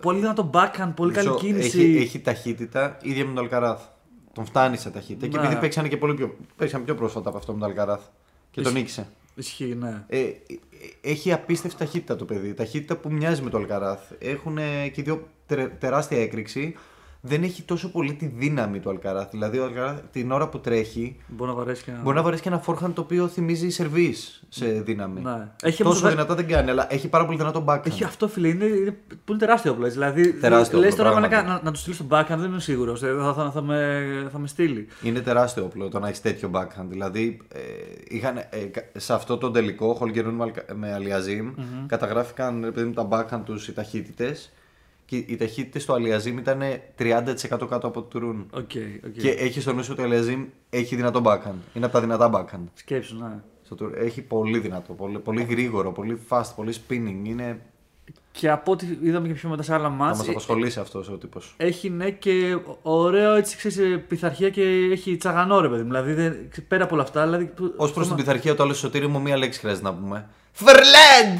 Πολύ δυνατό backhand, πολύ καλή κίνηση. Έχει ταχύτητα, ίδια με τον Αλκαράθ. Τον φτάνει σε ταχύτητα και επειδή παίξανε και πολύ πιο πρόσφατα από αυτό με τον Αλκαράθ και τον νίκησε. Ισχύει, ναι. Έχει απίστευτη ταχύτητα το παιδί. Ταχύτητα που μοιάζει με το Αλκαράθ. Έχουν και δύο τεράστια έκρηξη. Δεν έχει τόσο πολύ τη δύναμη του Αλκαράθ. Δηλαδή, ο Αλκαράθ την ώρα που τρέχει. Μπορεί να βαρέσει και ένα φόρχαν το οποίο θυμίζει σερβίς σε δύναμη. Ναι. Τόσο δυνατά δεν κάνει, αλλά έχει πάρα πολύ δυνατό backhand. Έχει αυτό, φίλε. Είναι τεράστιο όπλο. Δηλαδή, λες τώρα να του στείλει στον backhand, δεν είμαι σίγουρος. Θα με στείλει. Είναι τεράστιο όπλο το να έχει τέτοιο backhand. Δηλαδή, είχαν, σε αυτό το τελικό, Holger Rune με Αλιαζήμ, καταγράφηκαν επειδή τα backhand του οι ταχύτητες. Και οι ταχύτητες του Αλιαζήμ ήταν 30% κάτω από το Rune. Okay. Και έχει στο νου ότι ο Αλιαζήμ έχει δυνατό backhand. Είναι από τα δυνατά backhand. Σκέψου, ναι. Έχει πολύ δυνατό, πολύ γρήγορο, πολύ fast, πολύ spinning. Είναι Και από ό,τι είδαμε και πιο μετά σε άλλα μάτς. Θα μας απασχολήσει αυτός ο τύπος. Έχει ναι και ωραίο έτσι ξέρεις πειθαρχία και έχει τσαγανό ρε παιδί. Δηλαδή δεν, πέρα από όλα αυτά. Δηλαδή, ως προς την πειθαρχία το άλλο Σωτήρι μου μία λέξη χρειάζεται να πούμε. Φερλέντ!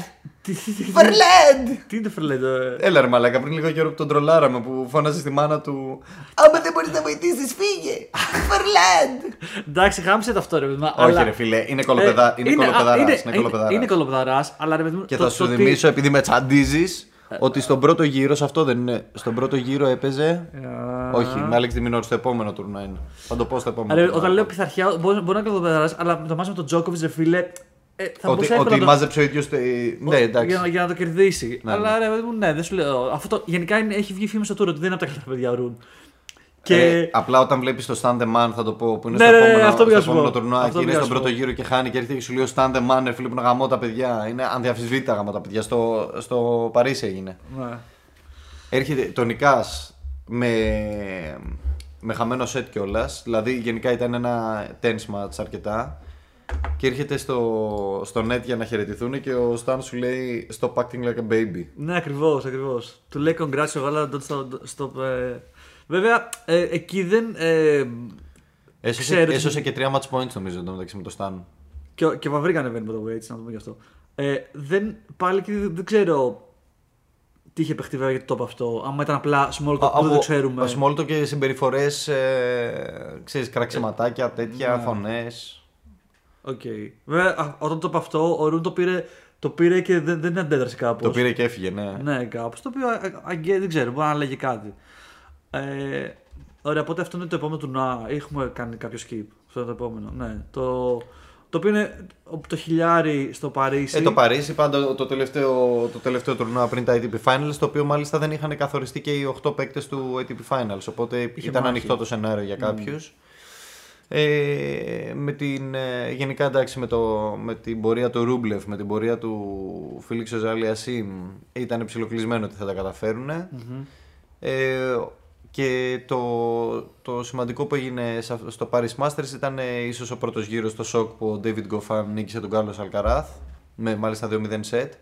Φερλέντ! Τι είναι Φερλέντ? Έλα ρε μαλάκα, πριν λίγο καιρό που τον τρολάραμε που φώναζε στη μάνα του «Άμα δεν μπορείς να βοηθήσεις φύγε! Φερλέντ!» Εντάξει, χάμισε το αυτό ρε παιδί. Όχι ρε φίλε, είναι κολοπεδαράς. Είναι κολοπεδαράς, αλλά ρε παιδί. Και θα σου θυμίσω επειδή με τσαντίζεις ότι στον πρώτο γύρο, σε αυτό δεν είναι. Στον πρώτο γύρο έπαιζε. Όχι, με Άλεξ Ντιμινόρ στο επόμενο τουρνουά είναι. Θα το πω στο επόμενο. Όταν λέω πειθαρχία, μπορεί να είναι κολοπεδαράς, αλλά το μάζε με τον Τζόκοβιτς ρε φίλε. Ότι μάζεψε ο ίδιος. Ναι, εντάξει. Για να το κερδίσει. Ναι, αλλά ρε, ναι, δεν σου λέω. Αυτό γενικά είναι, έχει βγει φήμη στο Tour ότι δεν είναι από τα καλύτερα παιδιά ρουν. Και... απλά όταν βλέπεις το Stand the Man, θα το πω που είναι ναι, στο επόμενο τουρνουά και είναι στον πρώτο γύρο και χάνει και έρχεται και σου λέει: Stand the Man, φίλε, που είναι γαμό τα παιδιά. Είναι ανδιαφυσβήτητα γαμό τα παιδιά. Στο Παρίσι έγινε. Ναι. Έρχεται το νικάς με χαμένο σετ κιόλας. Δηλαδή γενικά ήταν ένα tense match αρκετά. Και έρχεται στο net για να χαιρετηθούν και ο Stan σου λέει «Stop acting like a baby». Ναι, ακριβώς. Του λέει «Congrats, αλλά don't stop». Βέβαια, εκεί δεν έσωσε και 3 match points νομίζω μεταξύ με το Stan. Και Βαβρίκαν event, by the way, έτσι, να το πούμε και αυτό. Πάλι και δεν ξέρω τι είχε παιχτεί βέβαια για το top αυτό. Άμα ήταν απλά small talk, δεν το ξέρουμε. Small talk και συμπεριφορές, ξέρεις, κραξιματάκια, τέτοια, φωνές. Okay. Βέβαια, όταν το είπα αυτό, ο Ρουν το πήρε και δεν αντέδρασε κάπως. Το πήρε και έφυγε, ναι. Ναι, κάπως. Το οποίο δεν ξέρω, μπορεί να λέγει κάτι. Ωραία, οπότε αυτό είναι το επόμενο τουρνουά. Έχουμε κάνει κάποιο skip. Αυτό είναι το επόμενο. Ναι. Το οποίο είναι το χιλιάρι στο Παρίσι. Το Παρίσι, πάντα το τελευταίο τουρνουά πριν τα ATP Finals. Το οποίο μάλιστα δεν είχαν καθοριστεί και οι 8 παίκτες του ATP Finals. Οπότε ήταν ανοιχτό το σενάριο για κάποιους. Γενικά εντάξει με την πορεία του Ρούμπλεφ, με την πορεία του Φέλιξ Οζαλιασίμ ήταν ψιλοκλεισμένο ότι θα τα καταφέρουν. Mm-hmm. Και το σημαντικό που έγινε στο Paris Masters ήταν ίσως ο πρώτος γύρος στο σοκ που ο David Goffin νίκησε τον Κάρλος Αλκαράθ με μάλιστα 2-0 σετ.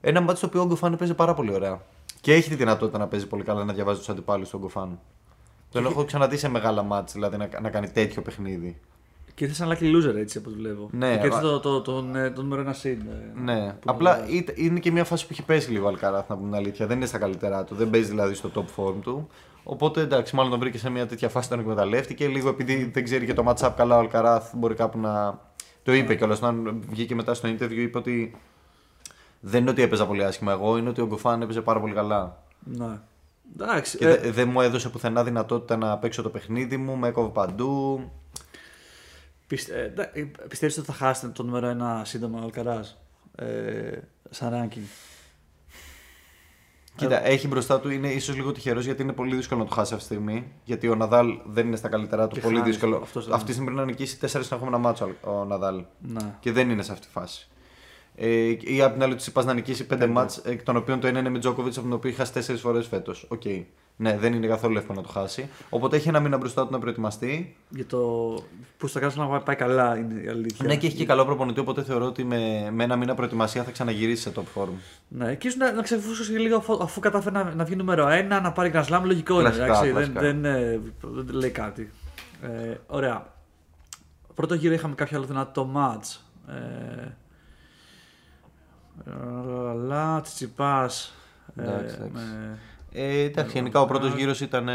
Ένα μάτι στο οποίο ο Goffin παίζει πάρα πολύ ωραία και έχει τη δυνατότητα να παίζει πολύ καλά, να διαβάζει τους αντιπάλους στον Goffin. Τον έχω ξαναδεί σε μεγάλα μάτς, δηλαδή να κάνει τέτοιο παιχνίδι. Και ήρθε σαν lucky loser έτσι από ό,τι βλέπω. Ναι, και έτσι το νούμερο 1 seed. Ναι, απλά είναι και μια φάση που έχει πέσει λίγο ο Αλκαράθ, να πούμε την αλήθεια. Δεν είναι στα καλύτερά του, δεν παίζει δηλαδή στο top form του. Οπότε εντάξει, μάλλον τον βρήκε σε μια τέτοια φάση, τον εκμεταλλεύτηκε. Λίγο επειδή δεν ξέρει και το match up καλά, ο Αλκαράθ μπορεί κάπου να. Το είπε κιόλας, όταν βγήκε μετά στο interview, είπε ότι δεν είναι ότι έπαιζα πολύ άσχημα εγώ, είναι ότι ο Γκοφάν έπαιζε πάρα πολύ καλά. Ναι. Εντάξει, και δεν μου έδωσε πουθενά δυνατότητα να παίξω το παιχνίδι μου, με έκοβε παντού. Πιστεύεις ότι θα χάσετε το νούμερο 1 σύντομα ο Αλκαράζ σαν ranking? Κοίτα, έχει μπροστά του, είναι ίσως λίγο τυχερός γιατί είναι πολύ δύσκολο να το χάσει αυτή τη στιγμή. Γιατί ο Ναδάλ δεν είναι στα καλύτερά του, πολύ δύσκολο. Αυτή τη στιγμή πρέπει να νικήσει 4 συνεχόμενα μάτσο ο Ναδάλ. Να. Και δεν είναι σε αυτή τη φάση. Ή απ' την άλλη, του είπα να νικήσει 5 μάτς, εκ των οποίων το ένα είναι με Τζόκοβιτς, από τον οποίο είχα 4 φορές φέτος. Οκ. Okay. Ναι, δεν είναι καθόλου εύκολο να το χάσει. Οπότε έχει ένα μήνα μπροστά του να προετοιμαστεί. Για το που στο κράτο να πάει καλά, είναι η αλήθεια. Ναι, και έχει και καλό προπονητή. Οπότε θεωρώ ότι με ένα μήνα προετοιμασία θα ξαναγυρίσει σε top form. Ναι, και ίσω να ξεφούσκωσε λίγο αφού κατάφερε να βγει νούμερο 1, να πάρει Grand Slam. Λογικό είναι. Δεν λέει κάτι. Ωραία. Πρώτο γύρο είχαμε κάποιο άλλο δυνατό μάτς. Αλλά Τσιτσιπάς. Εντάξει, γενικά ο πρώτος γύρος ήταν.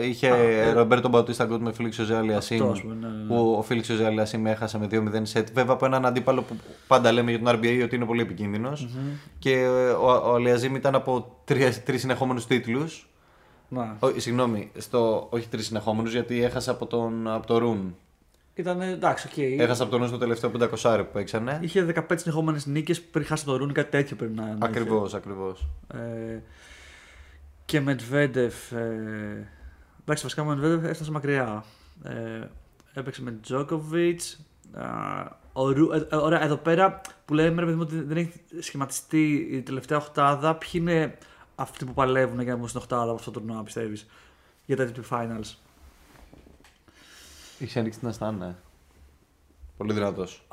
Είχε Ρομπέρτο Μπαουτίστα Γκοτ με Φέλιξ Οζαλιασίμ. Που ο Φέλιξ Οζαλιασίμ έχασε με 2-0 σετ. Βέβαια από έναν αντίπαλο που πάντα λέμε για τον RBA ότι είναι πολύ επικίνδυνος. Και ο Αλιασίμ ήταν από 3 συνεχόμενους τίτλους. Συγγνώμη, όχι 3 συνεχόμενους γιατί έχασε από το Ρουν. Ήτανε, εντάξει, okay. Έχασα από τον νου στο τελευταίο 500 που παίξανε. Είχε 15 συνεχόμενες νίκες πριν χάσει το Ρουν, κάτι τέτοιο πρέπει να είναι. Ακριβώς. Και Μετβέντεφ. Εντάξει, βασικά ο Μετβέντεφ έφτασε μακριά. Έπαιξε με Τζόκοβιτς. Ωραία, εδώ πέρα που λέμε ρε παιδί μου ότι δεν έχει σχηματιστεί η τελευταία οχτάδα. Ποιοι είναι αυτοί που παλεύουν για να μπουν στην οχτάδα από αυτό το τουρνουά, πιστεύεις, για τα ATP Finals? Είχε ανοίξει την Αστάνα. Πολύ δυνατός.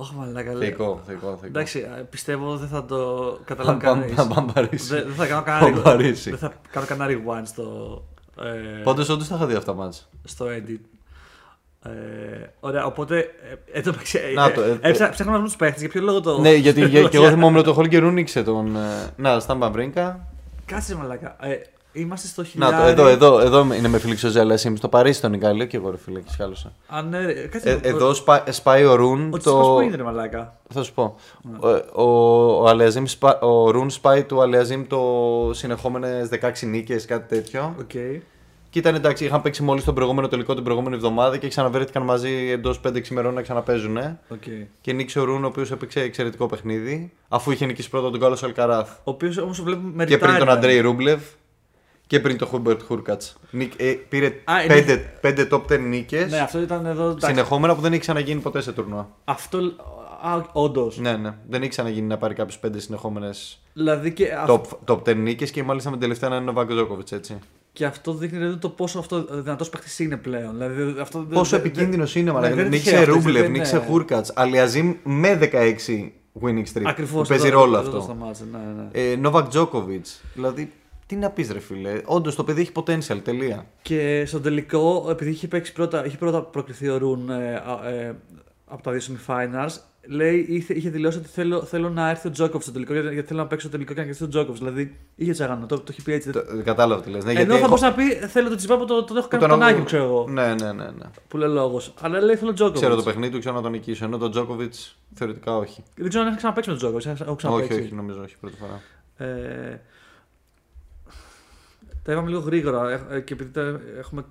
Όχι, μαλάκα. Θεϊκό. Εντάξει, πιστεύω δεν θα το καταλάβει κανείς. Δεν θα κάνω κανένα Δεν θα κάνω κανένα rewind στο. Πάντως όντως θα είχα δει αυτά μάτς. Στο edit. Ωραία, οπότε. Ψάχνω να βρω τους παίχτες. Για ποιο λόγο το. Ναι, γιατί και εγώ θυμόμουν ότι το Χόλγκερ Ρούντνιξε τον. Να, Σταν Μπαμπρίνκα. Κάτσε μαλάκα. Είμαστε στο χιλιάδι. Να, εδώ είναι με φιλοξενία, αλλά εσύ στο Παρίσι τον Ικαλίο και εγώ ρε φίλε, και σκάλωσα. Εδώ σπάει ο Ρουν. Ότι το... σπάει είναι ρε μαλάκα. Θα σου πω. Ο Ρουν σπάει του Αλεαζίμ το συνεχόμενες 16 νίκες, κάτι τέτοιο. Okay. Και ήταν εντάξει, είχαν παίξει μόλις τον προηγούμενο τελικό την προηγούμενη εβδομάδα και ξαναβρέθηκαν μαζί εντός 5-6 ημερών να ξαναπαίζουν. Okay. Και νίκησε ο Ρουν, ο οποίος έπαιξε εξαιρετικό παιχνίδι, αφού είχε νικήσει πρώτα τον Γκάλος Αλκαράθ. Ο οποίος όμως βλέπουμε μερικά. Και πριν τον Αντρέι Ρούμπλεβ. Και πριν το Χούμπερτ Χούρκατς. Πήρε 5 top 10 νίκες. Ναι, αυτό ήταν εδώ. Συνεχόμενα που δεν έχει ξαναγίνει ποτέ σε τουρνουά. Αυτό. Όντως. Ναι. Δεν έχει ξαναγίνει να πάρει κάποιους 5 συνεχόμενες δηλαδή και top 10 νίκες και μάλιστα με την τελευταία να είναι ο Νοβάκ Τζόκοβιτς, έτσι. Και αυτό δείχνει δηλαδή, το πόσο αυτό δυνατός παίχτης είναι πλέον. Δηλαδή, αυτό πόσο επικίνδυνος είναι, μάλλον. Νίκησε Ρούμπλεβ, νίκησε Χούρκατς. Αλιαζίμ με 16 winning streak. Ακριβώς. Παίζει ρόλο αυτό. Νοβάκ Τζόκοβιτς. Δηλαδή. Τι να πεις ρε φίλε, όντως το παιδί έχει potential, τελεία. Και στο τελικό, επειδή είχε παίξει πρώτα προκριθεί ο Ρουν από τα δύο semifinals, λέει, είχε δηλώσει ότι θέλω να έρθει ο Τζόκοβιτς στο τελικό, γιατί θέλω να παίξω το τελικό και να κερδίσει τον Τζόκοβιτς. Δηλαδή, είχε τσαγανό, το είχε πει έτσι. Κατάλαβα τι λες. Ναι, ενώ γιατί θα μπορούσε να πει, θέλω το τσιπά που τον έχω κάνει τον Άγιο, ξέρω εγώ. Ναι. Που λέει λόγος. Αλλά λέει, θέλω Τζόκοβιτς. Ξέρω το παιχνίδι του, ξέρω να τον νικήσω. Ενώ τον Τζόκοβιτς θεωρητικά όχι. Δεν ξέρω αν έχει ξαναπαίξει με τον Τζόκοβιτς. Όχι, νομίζω όχι πρώτη φορά. Τα είπαμε λίγο γρήγορα και επειδή έχουμε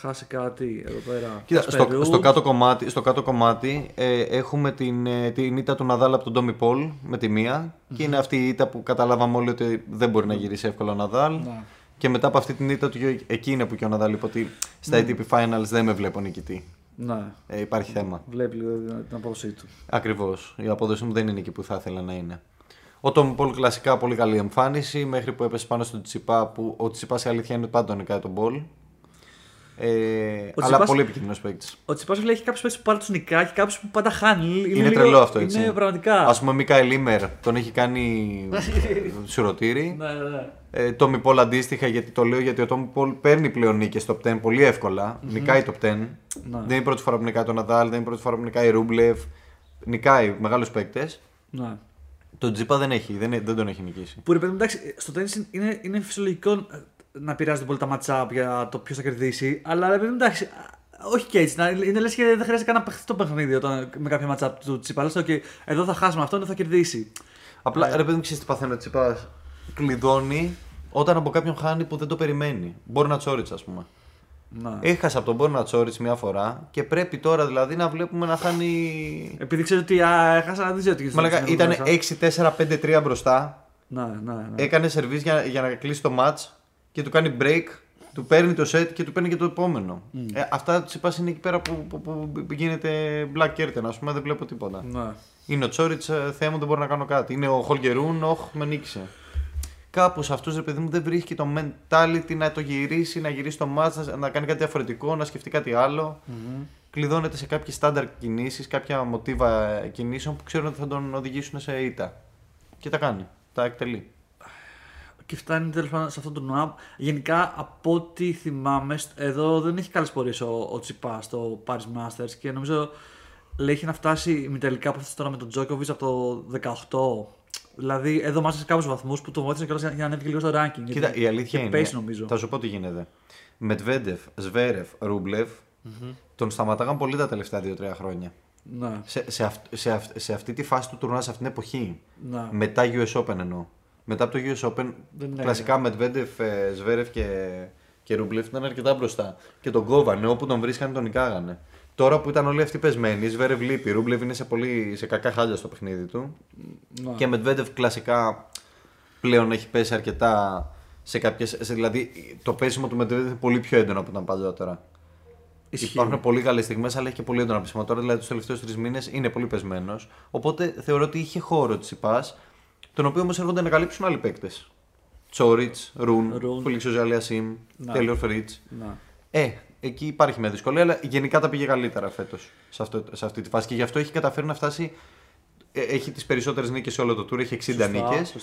χάσει κάτι εδώ πέρα. Κοίτα, στο κάτω κομμάτι έχουμε την ήττα του Ναδάλ από τον Ντόμι Πολ με τη μία. Mm-hmm. Και είναι αυτή η ήττα που καταλάβαμε όλοι ότι δεν μπορεί να γυρίσει εύκολα ο Ναδάλ. Mm-hmm. Και μετά από αυτή την ήττα του, εκεί είναι που και ο Ναδάλ είπε ότι στα ATP Finals δεν με βλέπω νικητή. Ναι. Υπάρχει θέμα. Βλέπει λίγο την απόδοσή του. Ακριβώς. Η απόδοση μου δεν είναι εκεί που θα ήθελα να είναι. Ο Τόμι Πολ κλασικά πολύ καλή εμφάνιση μέχρι που έπεσε πάνω στον Τσιπά που ο Τσιπάς η αλήθεια είναι πάντοτε νικάει τον Πολ. Αλλά πολύ επικίνδυνος παίκτης. Ο Τσιπάς λέει έχει κάποιους παίκτες που πάντα τους νικάει και κάποιους που πάντα χάνει. Είναι λίγο, τρελό αυτό έτσι. Είναι πραγματικά. Ας πούμε Μίκαελ Λίμερ τον έχει κάνει σουρωτήρι. Τόμι Πολ αντίστοιχα γιατί το λέω γιατί ο Τόμι Πολ παίρνει πλέον νίκες top 10 πολύ εύκολα. Mm-hmm. Νικάει top 10. Ναι. Δεν είναι η πρώτη φορά που νικάει τον Ναδάλ, δεν είναι η πρώτη φορά που νικάει Ρούμπλεβ. Νικάει μεγάλους παίκτες. Ναι. Το Τσιπά δεν τον έχει νικήσει. Που ρε παιδί μου, εντάξει, στο τένις είναι φυσιολογικό να πειράζονται πολύ τα match-up για το ποιος θα κερδίσει, αλλά ρε παιδί μου, εντάξει, όχι και έτσι. Είναι λες και δεν χρειάζεται καν να παίξει το παιχνίδι με κάποια match-up του Τσιπά. Λες ότι εδώ θα χάσουμε αυτόν, εδώ θα κερδίσει. Απλά ρε παιδί μου, ξέρεις τι παθαίνει ο Τσιπάς. Κλειδώνει όταν από κάποιον χάνει που δεν το περιμένει. Μπόρνα Τσόριτς, ας πούμε. Να. Έχασα από τον Μπόρνα Τσόριτς μια φορά και πρέπει τώρα δηλαδή να βλέπουμε να χάνει. Επειδή ξέρω ότι έχασα να δει ότι. Μαλάκα, ήταν 6-4-5-3 μπροστά. Ναι. Έκανε σερβίς για να κλείσει το match και του κάνει break, του παίρνει το set και του παίρνει και το επόμενο. Mm. Αυτά Τσιπάς είναι εκεί πέρα που γίνεται black curtain, ας πούμε, δεν βλέπω τίποτα. Να. Είναι ο Τσόριτς, θεέ μου δεν μπορώ να κάνω κάτι. Είναι ο Χόλγκερ Ρουν, με νίκησε. Κάπως αυτούς ρε παιδί μου δεν βρίσκει το mentality να το γυρίσει, να γυρίσει το match, να κάνει κάτι διαφορετικό, να σκεφτεί κάτι άλλο. Mm-hmm. Κλειδώνεται σε κάποιες στάνταρ κινήσεις, κάποια μοτίβα κινήσεων που ξέρουν ότι θα τον οδηγήσουν σε ήττα. Και τα κάνει, τα εκτελεί. Και φτάνει τέλος πάντων σε αυτό το τουρνουά. Γενικά από ό,τι θυμάμαι, εδώ δεν έχει καλές πορείες ο Τσιπά στο Paris Masters και νομίζω έχει να φτάσει με τελικά που έφτασε τώρα με τον Τζόκοβιτς από το 18. Δηλαδή, εδώ μάζεσαι κάποιους βαθμούς που το βοήθησε κιόλας για να ανέβει λίγο στο ranking. Κοίτα, η αλήθεια είναι. Πέσει, νομίζω. Θα σου πω τι γίνεται. Μετβέντεφ, Σβέρεφ, Ρούμπλεβ τον σταματάγαν πολύ τα τελευταία 2-3 χρόνια. Ναι. Σε αυτή τη φάση του τουρνουά, σε αυτήν την εποχή. Ναι. Μετά US Open εννοώ. Μετά από το US Open, κλασικά Μετβέντεφ, Σβέρεφ και Ρούμπλεβ ήταν αρκετά μπροστά. Και τον κόβανε, όπου τον βρίσκανε τον νικάγανε. Τώρα που ήταν όλοι αυτοί πεσμένοι, Σβέρευ λείπει, Ρούμπλεβ είναι σε κακά χάλια στο παιχνίδι του. No. Και Μετβέντεφ κλασικά πλέον έχει πέσει αρκετά σε κάποιες. Δηλαδή το πέσιμο του Μετβέντεφ είναι πολύ πιο έντονο από όταν παλιότερα. Υπάρχουν πολύ καλές στιγμές, αλλά έχει και πολύ έντονα πέσιμα. Τώρα δηλαδή τους τελευταίους 3 μήνες είναι πολύ πεσμένος. Οπότε θεωρώ ότι είχε χώρο Τσιπάς, τον οποίο όμως έρχονται να καλύψουν άλλοι παίκτες. Τσόριτς, Ρουν, Φελίξ Οζαλιασίμ, Τέιλορ Φερίτς. εκεί υπάρχει μια δυσκολία, αλλά γενικά τα πήγε καλύτερα φέτος σε αυτή τη φάση. Και γι' αυτό έχει καταφέρει να φτάσει. Έχει τις περισσότερες νίκες σε όλο το tour, έχει 60 νίκες.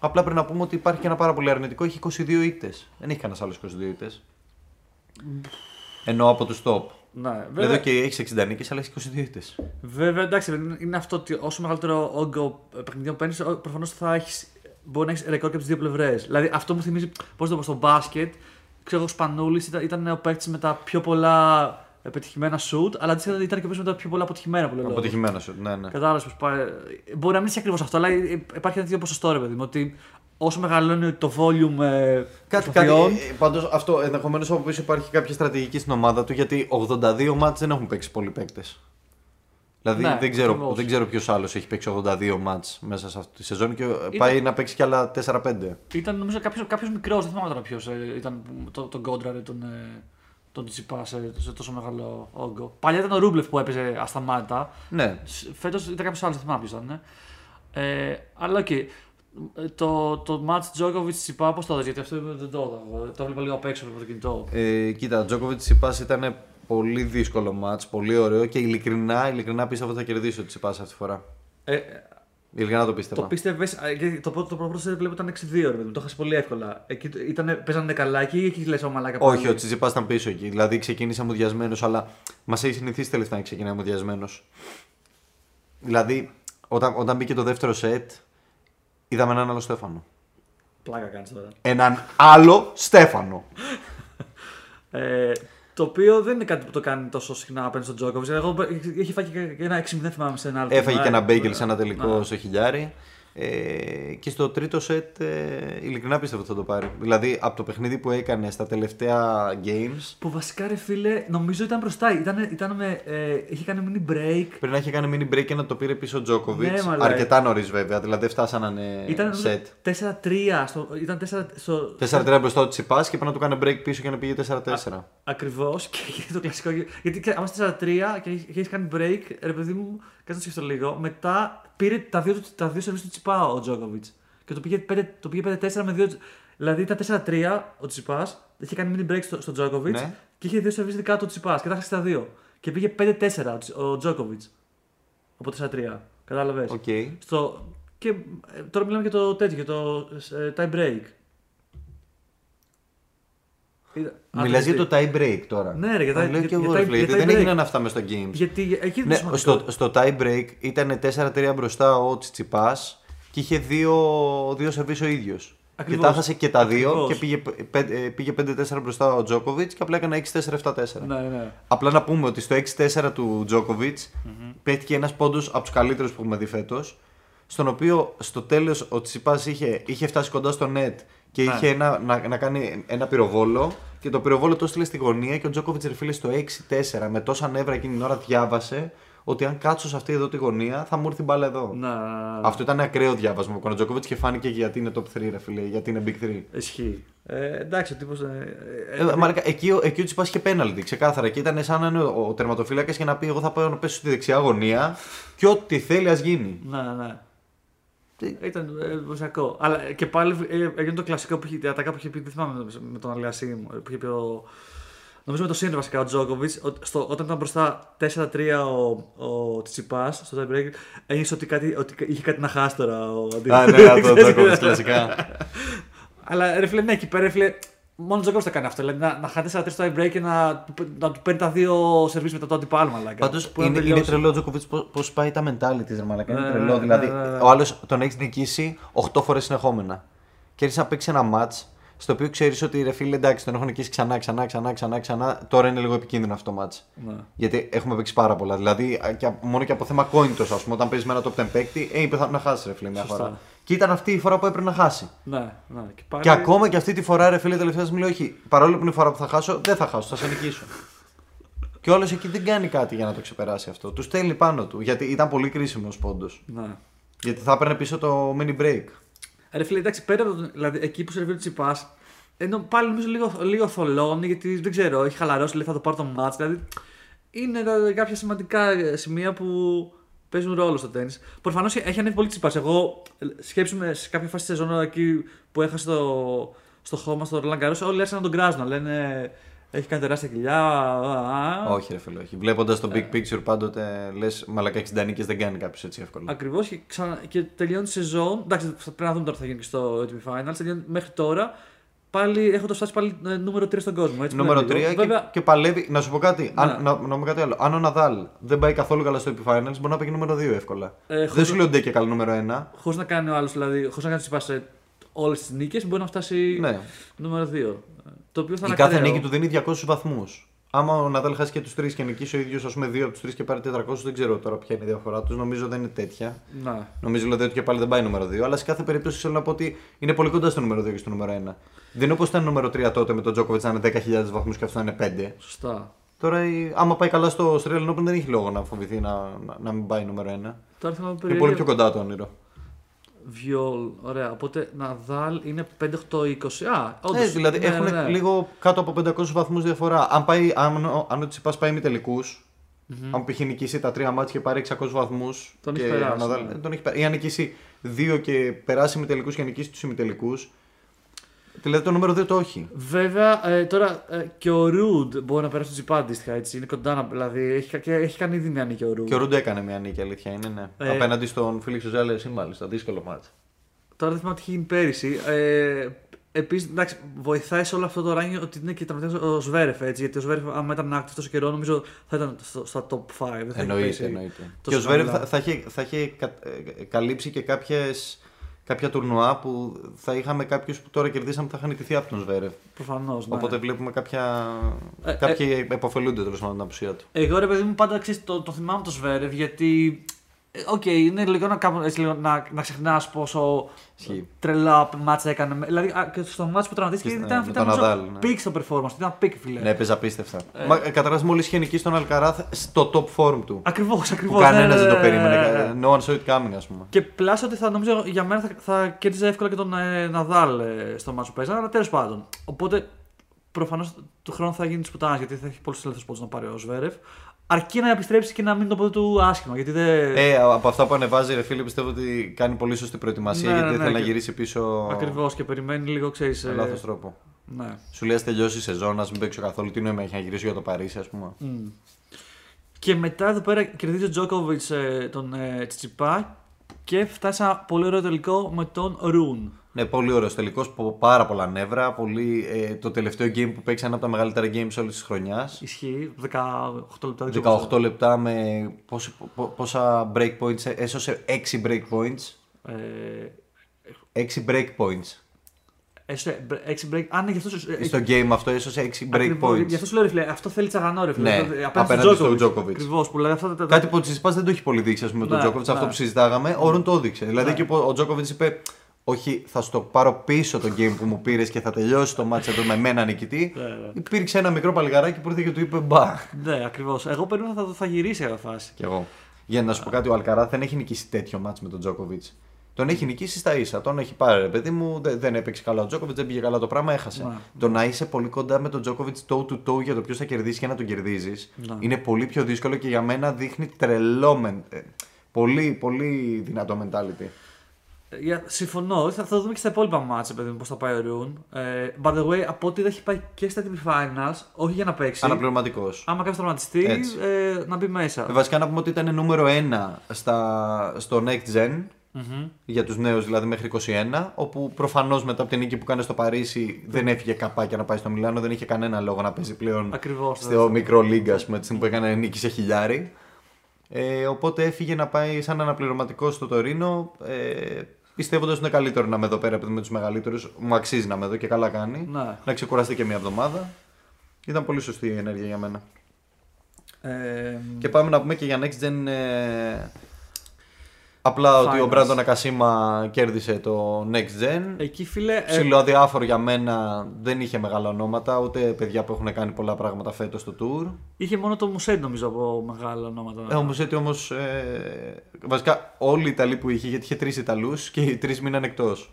Απλά πρέπει να πούμε ότι υπάρχει και ένα πάρα πολύ αρνητικό, έχει 22 ήττες. Δεν έχει κανένα άλλο 22 ήττες. Ενώ από τους top. Ναι, βέβαια. Εδώ και έχει 60 νίκες, αλλά έχει 22 ήττες. Βέβαια, εντάξει, είναι αυτό ότι όσο μεγαλύτερο όγκο παιχνιδιών παίρνεις, προφανώς θα έχεις, μπορεί να έχεις ρεκόρ και από τις δύο πλευρές. Δηλαδή αυτό μου θυμίζει, πώς το πω, στο μπάσκετ. Ξέρω εγώ, ο Σπανούλης ήταν ο παίκτης με τα πιο πολλά πετυχημένα σουτ, αλλά αντίστοιχα ήταν και πίσω με τα πιο πολλά αποτυχημένα που λέω. Αποτυχημένα σουτ, ναι, ναι. Κατάλαβε πώ πάει. Μπορεί να μην είσαι ακριβώς αυτό, αλλά υπάρχει ένα δύο ποσοστό, ρε παιδί μου. Ότι όσο μεγαλώνει το volume. Κάτι. Πάντως αυτό ενδεχομένως από πίσω υπάρχει κάποια στρατηγική στην ομάδα του, γιατί 82 μάτς δεν έχουν παίξει πολλοί παίκτες. Δηλαδή ναι, δεν ξέρω ποιος άλλος έχει παίξει 82 μάτς μέσα σε αυτή τη σεζόν και πάει να παίξει κι άλλα 4-5. Ήταν νομίζω κάποιος μικρός, δεν θυμάμαι τώρα ποιος. Ήταν τον Κόντρα, τον Τσιπά σε τόσο μεγάλο όγκο. Παλιά ήταν ο Ρούμπλεφ που έπαιζε ασταμάτητα. Ναι. Φέτος ήταν κάποιος άλλος, δεν θυμάμαι ποιος ήταν. Αλλά οκ. Το match Τζόκοβιτς-Τσιπά πώς το έδωσε, γιατί αυτό δεν το έδωσα. Το έβλεπα λίγο απ' έξω από το κινητό. Κοίτα, Τζόκοβιτς-Τσιπά ήταν πολύ δύσκολο μάτς, πολύ ωραίο και ειλικρινά πίστευα ότι θα κερδίσει ο Τσιπάς αυτή τη φορά. Ειλικρινά το πίστευα. Το πίστευες, το πρώτο σετ βλέπω ήταν 6-2, ρε, το χάσει πολύ εύκολα. Εκεί παίζανε καλά εκεί ή εκεί λες μαλάκα. Όχι, ο Τσιπάς ήταν πίσω εκεί. Δηλαδή ξεκίνησε μουδιασμένος, αλλά μας έχει συνηθίσει τελευταία να ξεκινάει μουδιασμένος. Δηλαδή όταν μπήκε το δεύτερο σετ, είδαμε έναν άλλο Στέφανο. Πλάκα κάνεις τώρα. Έναν άλλο Στέφανο. Το οποίο δεν είναι κάτι που το κάνει τόσο συχνά απέναντι στον Τζόκοβιτς. Έχει φάει και ένα 6-0, θυμάμαι, σε ένα άλλο. Έφαγε και ένα μπέικελ σε ένα τελικό στο χιλιάρι. Και στο τρίτο σετ, ειλικρινά πίστευα ότι θα το πάρει. Δηλαδή από το παιχνίδι που έκανε στα τελευταία games. Που βασικά, ρε φίλε, νομίζω ήταν μπροστά. Είχε κάνει mini break. Πριν να είχε κάνει mini break και να το πήρε πίσω ο Τζόκοβιτς. Ναι, αρκετά νωρίς βέβαια. Δηλαδή δεν φτάσανε σετ. 4-3 μπροστά ο Τσιπάς και πρέπει να του κάνει break πίσω και να πήγε 4-4. Ακριβώς. Και το κλασικό. Γιατί άμα 4-3 και έχει κάνει break, ρε παιδί μου, κάτσε να σκεφτώ λίγο. Μετά πήρε τα δύο σερβίς του Τσιπά ο Τζόκοβιτς και το πήγε 5-4 με 2. Δηλαδή ήταν 4-3 ο Τσιπάς, είχε κάνει mini break στο Τζόκοβιτς, ναι, και είχε δύο σερβίς δικά του ο Τσιπάς και τα χάσει τα δύο. Και πήγε 5-4 ο Τζόκοβιτς από 4-3. Κατάλαβες. Okay. Και τώρα μιλάμε για το τέτοιο, για το tie break. Μιλάς για το tie break τώρα. Ναι, ρε, για τα break. Δεν έγιναν αυτά μες στο games. Γιατί εκεί δεν είναι σημαντικό. Στο tie break ήταν 4-3 μπροστά ο Τσιτσιπάς και είχε δύο σερβίς ο ίδιος. Ακριβώς. Και τα χάσε και τα δύο. Ακριβώς. Και πήγε 5-4 μπροστά ο Τζόκοβιτς και απλά έκανε 6-4-7-4. Ναι. Απλά να πούμε ότι στο 6-4 του Τζόκοβιτς παίχτηκε ένας πόντος από τους καλύτερους που έχουμε δει φέτος. Στον οποίο στο τέλος ο Τσιτσιπάς είχε φτάσει κοντά στο net. Και είχε να κάνει ένα πυροβόλο και το πυροβόλο το έστειλε στη γωνία και ο Τζόκοβιτς, ρε φίλε, στο 6-4 με τόσα νεύρα εκείνη την ώρα διάβασε ότι αν κάτσω σε αυτή εδώ τη γωνία θα μου έρθει μπάλα εδώ. Αυτό ήταν ένα ακραίο διάβασμα που έκανε ο Τζόκοβιτς και φάνηκε γιατί είναι top 3, ρε φίλε, γιατί είναι big 3. Ισχύει. Εντάξει, ο τύπος. Εκεί ο Τσιπάς είχε πέναλτι ξεκάθαρα και ήταν σαν να είναι ο τερματοφύλακας και να πει: εγώ θα πάω να πέσω στη δεξιά γωνία και ό,τι θέλει ας γίνει. Ναι. Ήταν βασικό. Αλλά και πάλι έγινε το κλασικό που είχε πει, δεν θυμάμαι με τον Αλιασίμ, που είχε πει νομίζω με τον Σίνερ βασικά ο Τζόκοβιτς, όταν ήταν μπροστά 4-3 ο Τσιπάς στο tie break, ένιωσε ότι είχε κάτι να χάσει τώρα ο αντίπαλος. Ναι, το Τζόκοβιτς κλασικά. Αλλά ρε φίλε, ναι, εκεί πέρα μόνο ο Τζόκοβιτς θα κάνει αυτό. Δηλαδή να χάνει 4-3 στο tie break και να του παίρνει τα δύο σερβίς μετά το αντίπαλο. Πάντως είναι τρελό ο Τζόκοβιτς πώς πάει τα mentality, ρε μαλάκα. Είναι τρελό. Δηλαδή ο άλλος τον έχει νικήσει 8 φορές συνεχόμενα. Και έρχεσαι να παίξει ένα match στο οποίο ξέρεις ότι ρε φίλε, εντάξει, τον έχω νικήσει ξανά. Τώρα είναι λίγο επικίνδυνο αυτό το match. Γιατί έχουμε παίξει πάρα πολλά. Δηλαδή μόνο και από θέμα κόντο, α πούμε, όταν παίζει με ένα top 10 παίκτη, έπρεπε να χάσει, ρε φίλε, μια φορά. Και ήταν αυτή η φορά που έπρεπε να χάσει. Ναι. Και, πάλι... και ακόμα και αυτή τη φορά, ρε φίλε, τελευταία μου λέει: όχι, παρόλο που είναι η φορά που θα χάσω, δεν θα χάσω, θα σε νικήσω. Και όλος εκεί δεν κάνει κάτι για να το ξεπεράσει αυτό. Του στέλνει πάνω του. Γιατί ήταν πολύ κρίσιμος πόντος. Ναι. Γιατί θα έπαιρνε πίσω το mini break. Ρε φίλε, εντάξει, πέρα από το. Δηλαδή, εκεί που σερβίρει ο Τσιπάς, ενώ πάλι νομίζω λίγο θολώνει, γιατί δεν ξέρω, έχει χαλαρώσει, λέει θα το πάρει το match. Δηλαδή, είναι κάποια σημαντικά σημεία που παίζουν ρόλο στο τέννις. Προφανώς έχει ανέβει πολύ Τσιπάς. Εγώ σκέψουμε σε κάποια φάση σεζόν εκεί που έχασε στο χώμα στο Ρολάν Γκαρός, όλοι άρχισαν να τον κράζουν. Λένε έχει κάνει τεράστια κοιλιά. Όχι, ρε φίλε, όχι. Βλέποντας το big picture, πάντοτε λες μαλακά 60 νίκες δεν κάνει κάποιος έτσι εύκολα. Ακριβώς και, και τελειώνει τη σεζόν. Εντάξει, πρέπει να δούμε τώρα τι θα γίνει στο UTV Finals. Τελειώνει μέχρι τώρα. Πάλι έχω το φτάσει πάλι νούμερο 3 στον κόσμο. Έτσι, νούμερο 3 και, βέβαια... και παλεύει. Να σου πω κάτι, να πω κάτι άλλο. Αν ο Ναδάλ δεν πάει καθόλου καλά στο UTV Finals, μπορεί να πάει νούμερο 2 εύκολα. Δεν σου λέω και καλό νούμερο 1. Χωρίς να κάνει ο άλλος, δηλαδή, χωρίς να κάνει τις όλες τις νίκες, μπορεί να φτάσει νούμερο 2. Το οποίο θα η κάθε νίκη του δίνει 200 βαθμούς. Άμα ο Ναδάλ χάσει και τους 3 και νικήσει ο ίδιος, ας πούμε, 2 από τους 3 και πάρει 400, δεν ξέρω τώρα ποια είναι η διαφορά τους. Νομίζω δεν είναι τέτοια. Να. Νομίζω δηλαδή ότι και πάλι δεν πάει νούμερο 2. Αλλά σε κάθε περίπτωση θέλω να πω ότι είναι πολύ κοντά στο νούμερο 2 και στο νούμερο 1. Δεν είναι όπως ήταν νούμερο 3 τότε με τον Τζόκοβιτς να είναι 10.000 βαθμούς και αυτό να είναι 5. Σωστά. Τώρα, άμα πάει καλά στο Australian Open, δεν έχει λόγο να φοβηθεί να μην πάει νούμερο 1. Τώρα θα είναι πολύ πιο κοντά το όνειρο. Βιόλ, ωραία. Οπότε Ναδάλ είναι 5-8-20. Όντως, δηλαδή έχουν λίγο κάτω από 500 βαθμούς διαφορά. Αν ο Τσιπάς πάει με τελικούς, αν π.χ. νικήσει τα 3 μάτς και πάρει 600 βαθμούς, τον έχει περάσει. Ή αν νικήσει 2 και περάσει με τελικούς και νικήσει τους ημιτελικούς. Δηλαδή το νούμερο 2 το όχι. Βέβαια τώρα και ο Ρουντ μπορεί να περάσει τον Τσιπά αντίστοιχα. Έτσι. Είναι κοντά, δηλαδή έχει κάνει ήδη μια νίκη ο Ρουντ. Και ο Ρουντ έκανε μια νίκη, αλήθεια είναι. Ναι. Απέναντι στον Φίλιξ Οζάλε, εσύ μάλιστα. Δύσκολο μάτσο. Τώρα δεν θυμάμαι τι είχε γίνει πέρυσι. Επίσης, εντάξει, βοηθάει σε όλο αυτό το ranking ότι είναι και τραυματίας ο Σβέρεφ. Έτσι, γιατί ο Σβέρεφ, άμα ήταν active τόσο καιρό, νομίζω θα ήταν στα top 5. Εννοείται. Και ο Σβέρεφ θα είχε καλύψει και κάποια τουρνουά που θα είχαμε κάποιους που τώρα κερδίσαμε θα είχαν ιτηθεί από τον Σβέρεφ. Προφανώς. Ναι. Οπότε βλέπουμε κάποιοι επωφελούνται τέλος πάντων την απουσία του. Εγώ ρε παιδί μου πάντα το θυμάμαι τον Σβέρεφ γιατί. Είναι λογικό να ξεχνάς πόσο τρελά μάτσα έκανε. Δηλαδή στο μάτσα που τραυματίστηκε ήταν πικ στο performance. Ήταν πικ, φίλε. Ναι, έπαιζε απίστευτα. Καταρχάς, μόλις είχε νικήσει τον Αλκαράθ στο top form του. Ακριβώς. Κανένας δεν το περίμενε. No one saw it coming, ας πούμε. Και πλάσω ότι νομίζω για μένα θα κέρδιζε εύκολα και τον Ναδάλ στο μάτσα που παίζανε, αλλά τέλος πάντων. Οπότε προφανώς του χρόνου θα γίνει σπουτάνας γιατί θα έχει πολλούς ελεύθερους πόντους να πάρει ο Σβέρεφ. Αρκεί να επιστρέψει και να μείνει το πόδι του άσχημα. Γιατί από αυτά που ανεβάζει, ρε φίλε, πιστεύω ότι κάνει πολύ σωστή προετοιμασία γιατί δεν θέλει να γυρίσει πίσω. Ακριβώς και περιμένει λίγο, ξέρεις. Με λάθος τρόπο. Ναι. Σου λέει, τελειώσει η σεζόν, να μην παίξω καθόλου. Τι νόημα έχει να γυρίσω για το Παρίσι, ας πούμε. Και μετά εδώ πέρα κερδίζει ο Τζόκοβιτς τον Τσιτσιπά και φτάσει ένα πολύ ωραίο τελικό με τον Ρουν. Ναι, πολύ ωραίο τελικό, πάρα πολλά νεύρα. Πολύ, το τελευταίο game που παίξει ένα από τα μεγαλύτερα games όλη τη χρονιά. Ισχύει, 18 λεπτά με πόσα break points, έσωσε 6 break points. 6 break points. Έσωσε 6 break. Αν γι' αυτό στο game αυτό έσωσε 6 break points. Γι' αυτό σου λέω, ρε φίλε, αυτό θέλει τσαγανό, ρε φίλε. Ναι, απέναντι στον Τζόκοβιτς. Ακριβώς. Κάτι που ο Τσιτσιπάς δεν το έχει πολύ δείξει με τον Τζόκοβιτς, αυτό που συζητάγαμε, ο Ρουν το έδειξε. Δηλαδή και ο Τζόκοβιτς είπε. Όχι, θα στο πάρω πίσω το game που μου πήρες και θα τελειώσει το μάτσα εδώ με μένα νικητή. Υπήρξε ένα μικρό παλιγαράκι που ήρθε και του είπε μπα. Ναι, ακριβώς. Εγώ περίμενα θα γυρίσει αυτή τη φάση. Κι εγώ. Για να σου πω κάτι, ο Αλκαράθ δεν έχει νικήσει τέτοιο μάτσα με τον Τζόκοβιτς. Τον έχει νικήσει στα ίσα. Τον έχει πάρει, ρε παιδί μου, δεν έπαιξε καλά ο Τζόκοβιτς, δεν πήγε καλά το πράγμα, έχασε. Το να είσαι πολύ κοντά με τον Τζόκοβιτς toe-to-toe για το ποιο θα κερδίσει και να τον κερδίζει είναι πολύ πιο δύσκολο και για μένα δείχνει τρελό. Πολύ, πολύ δυνατό mentality. Συμφωνώ, θα δούμε και στα υπόλοιπα μάτσα παιδί μου πώς θα πάει ο Ρουν. By the way, από ό,τι δεν έχει πάει και στα ATP Finals, όχι για να παίξει. Αναπληρωματικός. Άμα κάποιος τραυματιστεί, να μπει μέσα. Βασικά να πούμε ότι ήταν νούμερο 1 στο Next Gen για τους νέους, δηλαδή μέχρι 21. Όπου προφανώς μετά από την νίκη που κάνει στο Παρίσι δεν έφυγε καπάκια να πάει στο Μιλάνο, δεν είχε κανένα λόγο να παίζει πλέον. Ακριβώς. Στο μικρό λίγκα, α πούμε, που έκανε νίκη σε χιλιάρι. Οπότε έφυγε να πάει σαν αναπληρωματικό στο Τωρίνο. Πιστεύοντας ότι είναι καλύτερο να είμαι εδώ πέρα με τους μεγαλύτερους, μου αξίζει να είμαι εδώ και καλά κάνει. Να ξεκουραστεί και μια εβδομάδα. Ήταν πολύ σωστή η ενέργεια για μένα. Και πάμε να πούμε και για Next Gen. Απλά ότι ο Μπράντον Ακασίμα κέρδισε το Next Gen. Εκεί, φίλε. Ψιλοαδιάφορο για μένα, δεν είχε μεγάλα ονόματα, ούτε παιδιά που έχουν κάνει πολλά πράγματα φέτος στο Tour. Είχε μόνο το Μουσέτη, νομίζω, από μεγάλα ονόματα. Ο Μουσέτη όμως. Βασικά, όλοι οι Ιταλοί που είχε, γιατί είχε 3 Ιταλούς και οι 3 μείναν εκτός.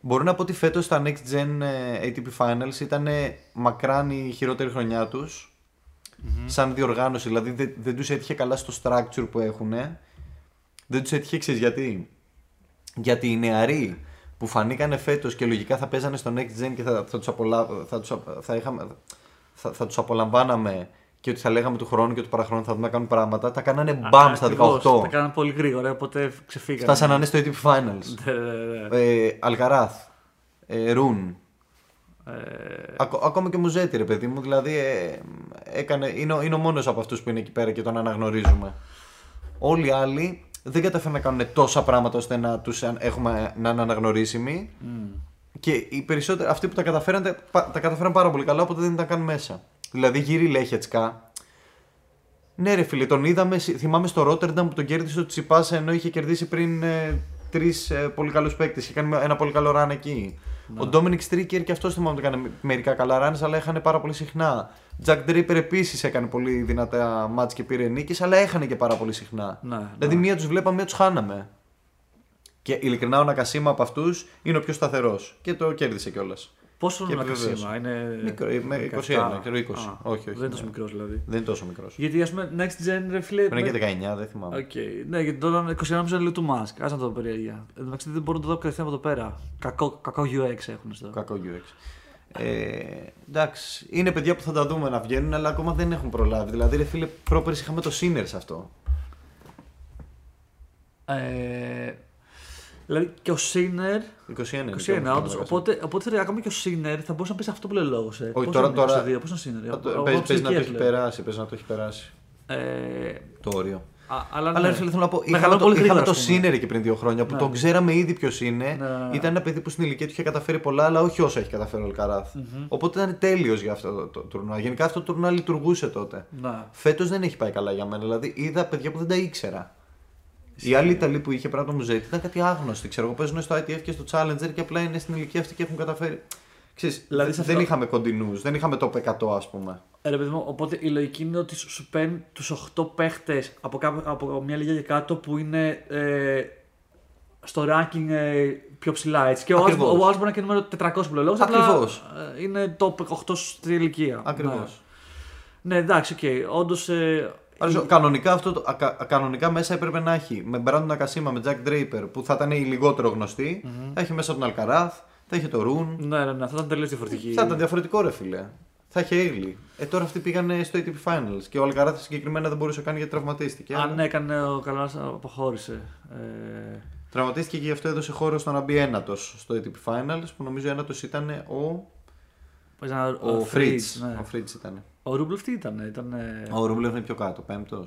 Μπορώ να πω ότι φέτος τα Next Gen ATP Finals ήταν μακράν η χειρότερη χρονιά τους. Σαν διοργάνωση, δηλαδή δεν τους έτυχε καλά στο structure που έχουν. Δεν τους έτυχε, ξέρεις γιατί. Γιατί οι νεαροί που φανήκανε φέτος και λογικά θα παίζανε στο Next Gen και θα τους απολα... θα, τους... θα, είχαμε... θα τους απολαμβάναμε και ότι θα λέγαμε του χρόνου και του παραχρόνου θα δούμε να κάνουν πράγματα. Τα κάνανε μπαμ στα 18. Τα κάνανε πολύ γρήγορα, οπότε ξεφύγανε. Φτάσανε να είναι στο ATP Finals. Αλκαράθ, Ρουν. Ακόμα και Μουζέτη, ρε παιδί μου. Δηλαδή είναι ο μόνος από αυτούς που είναι εκεί πέρα και τον αναγνωρίζουμε. Όλοι οι άλλοι δεν καταφέρνουν να κάνουν τόσα πράγματα ώστε να τους έχουμε να είναι αναγνωρίσιμοι. Και οι περισσότεροι, αυτοί που τα καταφέραν πάρα πολύ καλά, οπότε δεν ήταν καν μέσα. Δηλαδή γύρι Λέχετσκα. Ναι, ρε φίλε, τον είδαμε. Θυμάμαι στο Ρότερνταμ που τον κέρδισε ο Τσιπάς ενώ είχε κερδίσει πριν τρεις πολύ καλούς παίκτες. Είχε κάνει ένα πολύ καλό ραν εκεί. Να. Ο Ντόμινικ Στρίκερ και αυτός θυμάμαι ότι έκανε μερικά καλά ράνες, αλλά έχανε πάρα πολύ συχνά. Τζακ Ντρέιπερ επίσης έκανε πολύ δυνατά μάτς και πήρε νίκες, αλλά έχανε και πάρα πολύ συχνά. Να, δηλαδή ναι. Μία τους βλέπαμε, μία τους χάναμε. Και ειλικρινά ο Νακασίμα από αυτούς είναι ο πιο σταθερός και το κέρδισε κιόλας. Πόσο είναι ο Νακασίμα, είναι. Μικρό, 21, ξέρω 20. Όχι, δεν είναι τόσο μικρός δηλαδή. Δεν είναι τόσο μικρός. Γιατί α πούμε Next Gen ρε φίλε. Πριν και 19, δεν θυμάμαι. Okay. Ναι, γιατί τώρα 21 νομίζω είναι του Musk. Άσε να το δω περίεργα. Εντάξει, δεν μπορούν να το δω κατευθείαν από εδώ πέρα. Κακό UX έχουν στο. Κακό UX. Εντάξει, είναι παιδιά που θα τα δούμε να βγαίνουν, αλλά ακόμα δεν έχουν προλάβει. Δηλαδή, ρε φίλε, πρόπερση είχαμε το Sinners αυτό. Δηλαδή και ο Σίνερ. 21 όντως. Οπότε ακόμα και ο Σίνερ θα μπορούσε να πει αυτό που λέει λόγο. Όχι τώρα. Πώς να Σίνερ. Παίζει να το έχει περάσει. Το όριο. Αλλά θέλω να πω. Είχαμε το Σίνερ και πριν 2 χρόνια που τον ξέραμε ήδη ποιος είναι. Ήταν ένα παιδί που στην ηλικία του είχε καταφέρει πολλά, αλλά όχι όσα έχει καταφέρει ο Αλκαράθ. Οπότε ήταν τέλειος για αυτό το τουρνουά. Γενικά αυτό το τουρνουά λειτουργούσε τότε. Φέτος δεν έχει πάει καλά για μένα. Δηλαδή είδα παιδιά που δεν τα ήξερα. Η άλλη Ιταλή που είχε πράγμα το Μουζέτη ήταν κάτι άγνωστη. Ξέρω εγώ, παίζουν στο ITF και στο Challenger και απλά είναι στην ηλικία αυτή και έχουν καταφέρει. Ξέρεις, δηλαδή δεν αυτό... είχαμε κοντινούς, δεν είχαμε το 100 ας πούμε. Ρε παιδί μου, οπότε η λογική είναι ότι σου παίρνει τους 8 παίχτες από μια λίγα και κάτω που είναι στο ranking πιο ψηλά. Έτσι. Και ο άλλος μπορεί να είναι νούμερο 400 που λέω λόγος. Ακριβώς. Είναι top 8 στην ηλικία. Ακριβώς. Ναι, εντάξει, οκ. Όντως. Κανονικά, κανονικά μέσα έπρεπε να έχει με Μπράντον Νακασίμα, με Τζακ Ντρέιπερ που θα ήταν οι λιγότερο γνωστοί. Θα έχει μέσα τον Αλκαράθ, θα έχει το Ρουν. Ναι, θα ήταν τελείως διαφορετική. Θα ήταν διαφορετικό ρε φίλε. Θα είχε Έιλι. Τώρα αυτοί πήγανε στο ATP Finals και ο Αλκαράθ συγκεκριμένα δεν μπορούσε καν γιατί τραυματίστηκε. Αν έκανε ο Καλάς αποχώρησε. Τραυματίστηκε και γι' αυτό έδωσε χώρο στο να μπει ένατος στο ATP Finals που νομίζω ένατος ήταν ο Φρίτς. Ναι. Ο Φρίτς ήταν. Ο Ρούμπλεφ τι ήταν. Ο Ρούμπλεφ είναι πιο κάτω, 5ος.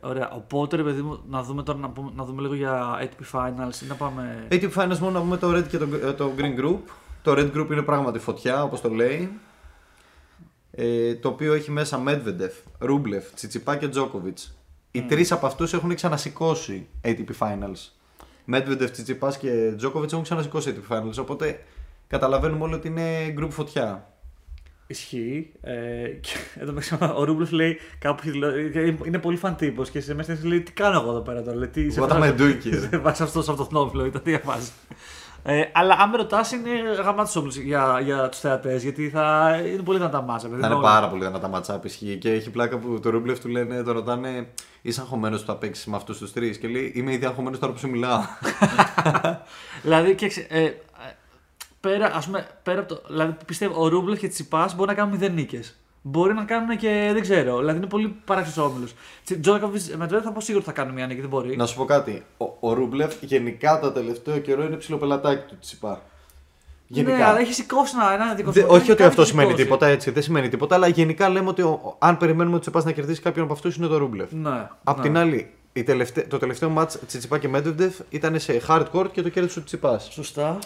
Ωραία, οπότε ρε παιδί μου να δούμε τώρα να δούμε λίγο για ATP Finals ή να πάμε. ATP Finals μόνο να πούμε το Red και το Green Group. Το Red Group είναι πράγματι φωτιά, όπως το λέει. Το οποίο έχει μέσα Medvedev, Ρούμπλεφ, Τσιτσιπά και Τζόκοβιτς. Οι τρεις από αυτούς έχουν ξανασηκώσει ATP Finals. Medvedev, Τσιτσιπάς και Τζόκοβιτς έχουν ξανασηκώσει ATP Finals. Οπότε καταλαβαίνουμε όλοι ότι είναι group φωτιά. Ισχύει. Ο Ρούμπλεφ λέει κάπου. Είναι πολύ φαν τύπος και σε μέσα στην λέει: τι κάνω εγώ εδώ πέρα τώρα. Βάτα με ντούκι. Βάζει αυτό στο αυτοθνόπλο, ήταν τι διαβάζει. Αλλά αν με ρωτάς, είναι γαμάτος όμπλος για τους θεατές γιατί θα είναι πολύ δυνατά μάτσα. Θα είναι πάρα πολύ δυνατά μάτσα. Ισχύει και έχει πλάκα που το Ρούμπλεφ του λένε: τον ρωτάνε, είσαι αγχωμένος που θα παίξεις με αυτούς τους τρεις. Και λέει: είμαι ήδη αγχωμένος τώρα που σου μιλάω. Δηλαδή και. Πέρα από το, δηλαδή πιστεύω ο Ρούμπλεφ και Τσιπάς μπορεί να κάνουν 0 νίκες. Μπορεί να κάνουν και δεν ξέρω. Δηλαδή είναι πολύ παράξενος όμιλος. Τζόκοβιτς με το θα πω σίγουρα θα κάνουν μια νίκη, δεν μπορεί. Να σου πω κάτι. Ο Ρούμπλεφ γενικά το τελευταίο καιρό είναι ψιλοπελατάκι του Τσιπά. Γενικά. Ναι, αλλά έχει σηκώσει ένα δικοφόρο. Όχι ότι αυτό σημαίνει τίποτα έτσι, δεν σημαίνει τίποτα, αλλά γενικά λέμε ότι αν περιμένουμε ο Τσιπάς να κερδίσει κάποιον από αυτούς είναι το Ρούμπλεφ. Ναι, απ' την άλλη. Το τελευταίο μάτς Τσιτσιπά και Μέντεβντεφ ήταν σε hard court και το κέρδισε ο Τσιπάς. Σωστά.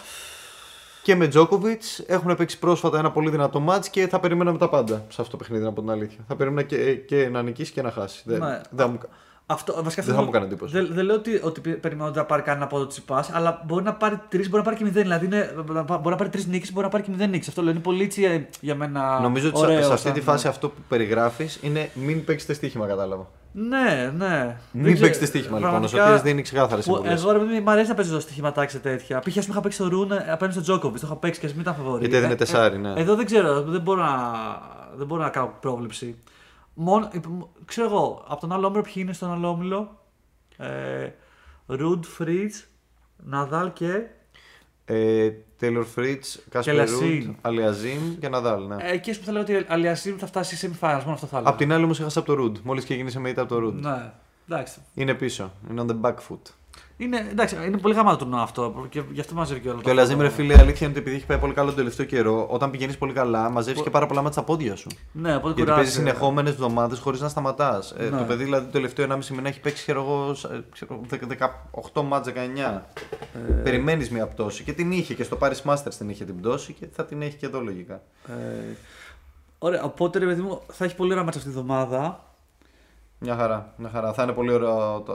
Και με Τζόκοβιτς έχουν παίξει πρόσφατα ένα πολύ δυνατό μάτς και θα περιμέναμε τα πάντα σε αυτό το παιχνίδι, να πω την αλήθεια. Θα περίμενα και να νικήσει και να χάσει. Δεν θα μου κάνει εντύπωση. Δεν λέω ότι περιμένω να πάρει κανένα από το Τσιπάς, αλλά μπορεί να πάρει 3, μπορεί να πάρει και 0. Δηλαδή μπορεί να πάρει 3 νίκες, μπορεί να πάρει και 0 νίκες. Αυτό λέω είναι πολύ έτσι για μένα. Νομίζω ότι ωραίο, σε αυτή τη φάση αυτό που περιγράφεις είναι μην παίξετε στοίχημα, κατάλαβα. Ναι. Μην παίξετε στοίχημα λοιπόν. Ο Σωτήρης δίνει ξεκάθαρες συμβουλές. Εγώ μ' αρέσει να παίζω στοιχηματάκια σε τέτοια. Π.χ. ας είχα παίξει το Ρουν απέναντι στο Τζόκοβιτς. Το είχα παίξει και α μην ήταν φαβορί. Γιατί έδινε 4, ναι. Εδώ δεν ξέρω, δεν μπορώ να κάνω πρόβλεψη. Ξέρω εγώ, από τον άλλο όμιλο ποιοι είναι στον άλλο όμιλο. Ρουντ, Φριτς, Ναδάλ και. Τέιλορ Φρίτς, Κάσπερ Ρουντ, Αλιασίμ και Ναδάλ. Ναι. Εκεί που θα λέω ότι Αλιασίμ θα φτάσει σε semi-finals, μόνο αυτό θα λέω. Απ' την άλλη όμως έχασα από το Ρουντ. Μόλις και γίνεσαι μετά από το Ρουντ. Ναι, εντάξει. Είναι πίσω. Είναι on the back foot. Είναι, εντάξει, είναι πολύ γαμάτο τουρνουά αυτό και γι' αυτό μαζεύει και όλα. Και ο Αλιασίμ, ρε φίλε, αλήθεια είναι ότι επειδή έχει πάει πολύ καλό τον τελευταίο καιρό, όταν πηγαίνεις πολύ καλά, μαζεύεις και πάρα πολλά μάτσα στα πόδια σου. Ναι, από γιατί παίζεις συνεχόμενες εβδομάδες χωρίς να σταματάς. Ναι. Το παιδί δηλαδή το τελευταίο 1,5 μήνα έχει παίξει χαίρο εγώ 18 μάτσα, 19. Περιμένεις μια πτώση και την είχε και στο Paris Masters την είχε την πτώση και θα την έχει και εδώ λογικά. Ωραία, οπότε ρε παιδί μου θα έχει πολύ ωραία μάτσα αυτή τη εβδομάδα. Μια χαρά, μια χαρά. Θα είναι πολύ ωραία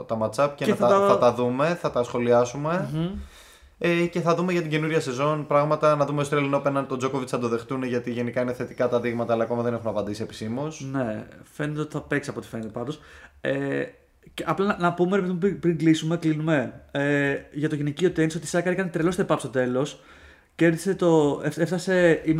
τα match-up και θα τα δούμε, θα τα σχολιάσουμε και θα δούμε για την καινούρια σεζόν πράγματα. Να δούμε στο Australian Open αν τον Djokovic θα το δεχτούν, γιατί γενικά είναι θετικά τα δείγματα, αλλά ακόμα δεν έχουν απαντήσει επισήμως. Ναι, φαίνεται ότι θα παίξει από ό,τι φαίνεται πάντως. Απλά να πούμε πριν κλείνουμε για το γυναικείο τένις ότι η Σάκαρη έκανε τρελό step-up στο τέλος.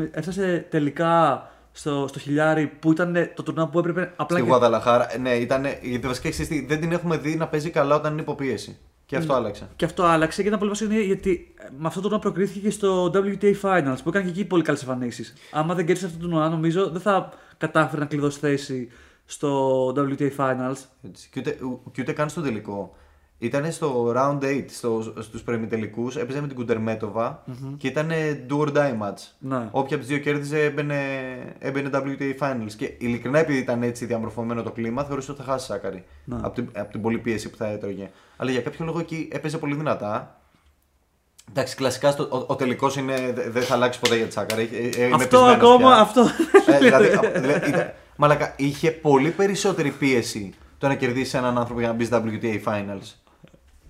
Έφτασε τελικά στο χιλιάρι που ήταν το τουρνά που έπρεπε απλά. Στη Γουαδαλαχάρα, ναι, ήταν. Γιατί βασικά εξής, δεν την έχουμε δει να παίζει καλά όταν είναι υποπίεση. Και αυτό άλλαξε. Και αυτό άλλαξε και ήταν πολύ βασικό γιατί με αυτό το τουρνά προκρίθηκε και στο WTA Finals που έκανε και εκεί πολύ καλές εμφανίσεις. Άμα δεν κέρδισε αυτό το τουρνά, νομίζω δεν θα κατάφερε να κλειδώσει θέση στο WTA Finals. Έτσι. Και ούτε καν στο τελικό. Ήταν στο round 8 στους πρεμιτελικούς, έπαιζε με την Κουντερμέτοβα και ήταν do or die match. Ναι. Όποια από τις δύο κέρδιζε έμπαινε WTA Finals. Και ειλικρινά επειδή ήταν έτσι διαμορφωμένο το κλίμα, θεωρούσα ότι θα χάσει Σάκαρη. Ναι. Από την πολλή πίεση που θα έτρωγε. Αλλά για κάποιο λόγο εκεί έπαιζε πολύ δυνατά. Εντάξει, κλασικά ο τελικός δεν θα αλλάξει ποτέ για τη Σάκαρη. Αυτό ακόμα, πια. Αυτό. Μαλάκα, είχε πολύ περισσότερη πίεση το να κερδίσει έναν άνθρωπο για να μπει WTA Finals.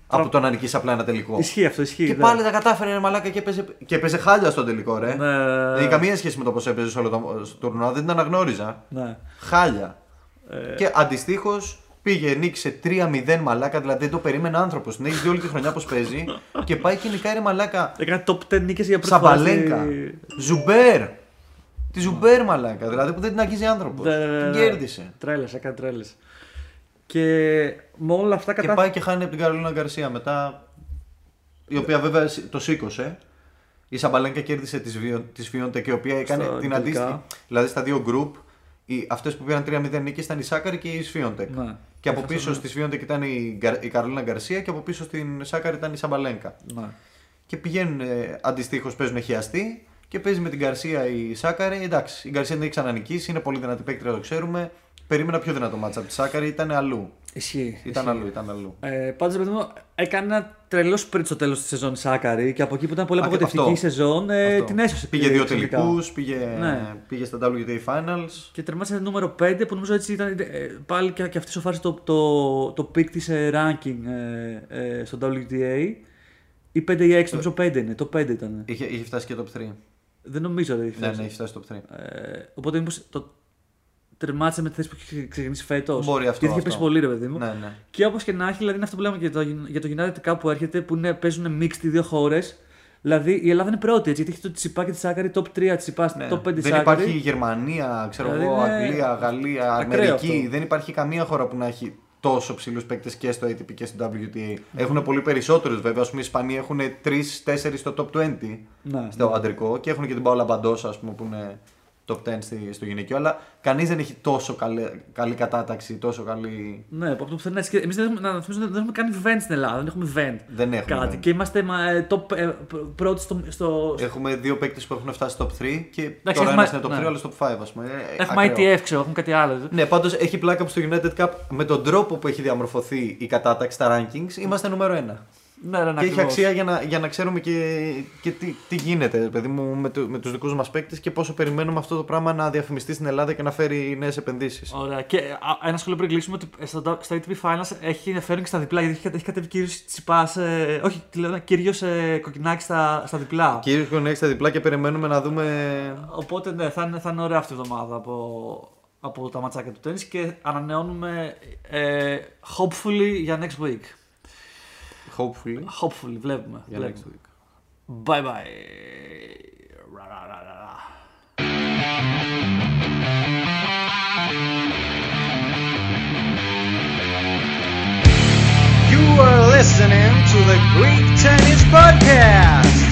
Από το να νικήσει απλά ένα τελικό. Ισχύει αυτό, ισχύει. Και πάλι τα κατάφερε ένα μαλάκα και έπαιζε χάλια στο τελικό, ρε. Δεν είχε καμία σχέση με το πώς έπαιζε σε όλο το τουρνουά, δεν την αναγνώριζα. Ναι. Χάλια. Και αντιστοίχως πήγε, νίκησε 3-0 μαλάκα, δηλαδή δεν το περίμενε άνθρωπος. Την έχει δει όλη τη χρονιά πώς παίζει και πάει και νικάει ρε μαλάκα. Έκανε top 10 νίκες για πρώτη φορά. Σαμπαλέγκα. Ζουμπέρ. Τη Ζουμπέρ μαλάκα, δηλαδή που δεν την αγγίζει άνθρωπος. Την κέρδισε. Τρέλες. Και με όλα αυτά και πάει και χάνει από την Καρολίνα Γκαρσία μετά, η οποία βέβαια το σήκωσε. Η Σαμπαλένκα κέρδισε τη Σφιόντεκ, η οποία έκανε την αντίστοιχη. Δηλαδή στα δύο γκρουπ, αυτές που πήραν 3-0 νίκες ήταν η Σάκαρη και η Σφιόντεκ. Ναι. Και από πίσω στη Σφιόντεκ ήταν η Καρολίνα Γκαρσία και από πίσω στην Σάκαρη ήταν η Σαμπαλένκα. Ναι. Και πηγαίνουν αντιστοίχως, παίζουν χιαστή και παίζει με την Γκαρσία η Σάκαρη. Εντάξει, η Γκαρσία δεν έχει ξανανικήσει, είναι πολύ δυνατή παίκτρια, το ξέρουμε. Περίμενα πιο δυνατό μάτσα από τη Σάκαρη, ήταν αλλού. Ισχύει. Ήταν αλλού. Πάντως, παιδί μου, έκανε ένα τρελό σπριντ στο τέλος της σεζόν η Σάκαρη και από εκεί που ήταν πολύ απογοητευτική η σεζόν την έσωσε. Πήγε δύο τελικούς, πήγε στα WTA Finals. Και τερμάτισε νούμερο 5 που νομίζω έτσι ήταν πάλι και αυτή σοφάρισε το πικ της ranking στο WTA. Ή 5 ή 6, νομίζω 5 είναι. Το 5 ήταν. Είχε φτάσει και top 3. Δεν νομίζω ότι είχε φτάσει. Ναι, είχε φτάσει top 3. Οπότε μήπως τερμάτισε με τη θέση που έχει ξεκινήσει φέτος. Μπορεί αυτό. Γιατί είχε πέσει πολύ, ρε παιδί μου. Ναι, ναι. Και όπως και να έχει, δηλαδή είναι αυτό που λέμε και για το γυναίκα που έρχεται, που παίζουν mixed οι δύο χώρες. Δηλαδή η Ελλάδα είναι πρώτη, έτσι, γιατί έχει το Τσιπά και τη Σάκαρη, top 3 Τσιπά, ναι. top 5 Σάκαρη. Δεν υπάρχει Γερμανία, ξέρω εγώ, δηλαδή Αγγλία, Γαλλία, Αμερική. Δεν υπάρχει καμία χώρα που να έχει τόσο ψηλούς παίκτες και στο ATP και στο WTA. Έχουν πολύ περισσότερους βέβαια. Ας πούμε οι Ισπανοί έχουν 3-4 στο top 20 στο αντρικό και έχουν και την Πάολα Μπαντόσα, ας πούμε, που είναι top 10 στο γυναικείο, αλλά κανείς δεν έχει τόσο καλή κατάταξη, τόσο καλή. Ναι, από αυτό που θέλει να. Εμείς δεν έχουμε κάνει event στην Ελλάδα, δεν έχουμε κάτι. Event. Και είμαστε πρώτοι στο. Έχουμε δύο παίκτες που έχουν φτάσει top 3 και εντάξει, τώρα ένας είναι top 3, αλλά στο top 5, ας πούμε. Έχουμε ITF, ξέρω, έχουμε κάτι άλλο. Ναι, πάντως έχει πλάκα που στο United Cup με τον τρόπο που έχει διαμορφωθεί η κατάταξη, τα rankings, είμαστε νούμερο 1. Ναι, και έχει αξία για να ξέρουμε και τι γίνεται, παιδί μου, με τους δικούς μας παίκτες και πόσο περιμένουμε αυτό το πράγμα να διαφημιστεί στην Ελλάδα και να φέρει νέες επενδύσεις. Ωραία. Και ένα σχόλιο πριν κλείσουμε ότι στα ATP Finals έχει ενδιαφέρον και στα διπλά, γιατί έχει κατέβει κύριος Τσιπάς. Όχι, κύριος Κοκκινάκης στα διπλά. Κύριος Κοκκινάκης στα διπλά και περιμένουμε να δούμε. Οπότε ναι, θα είναι ωραία αυτή η εβδομάδα από τα ματσάκια του τένις και ανανεώνουμε hopefully για next week. Hopefully, βλέπουμε. Για next week. Bye. You are listening to the Greek Tennis Podcast.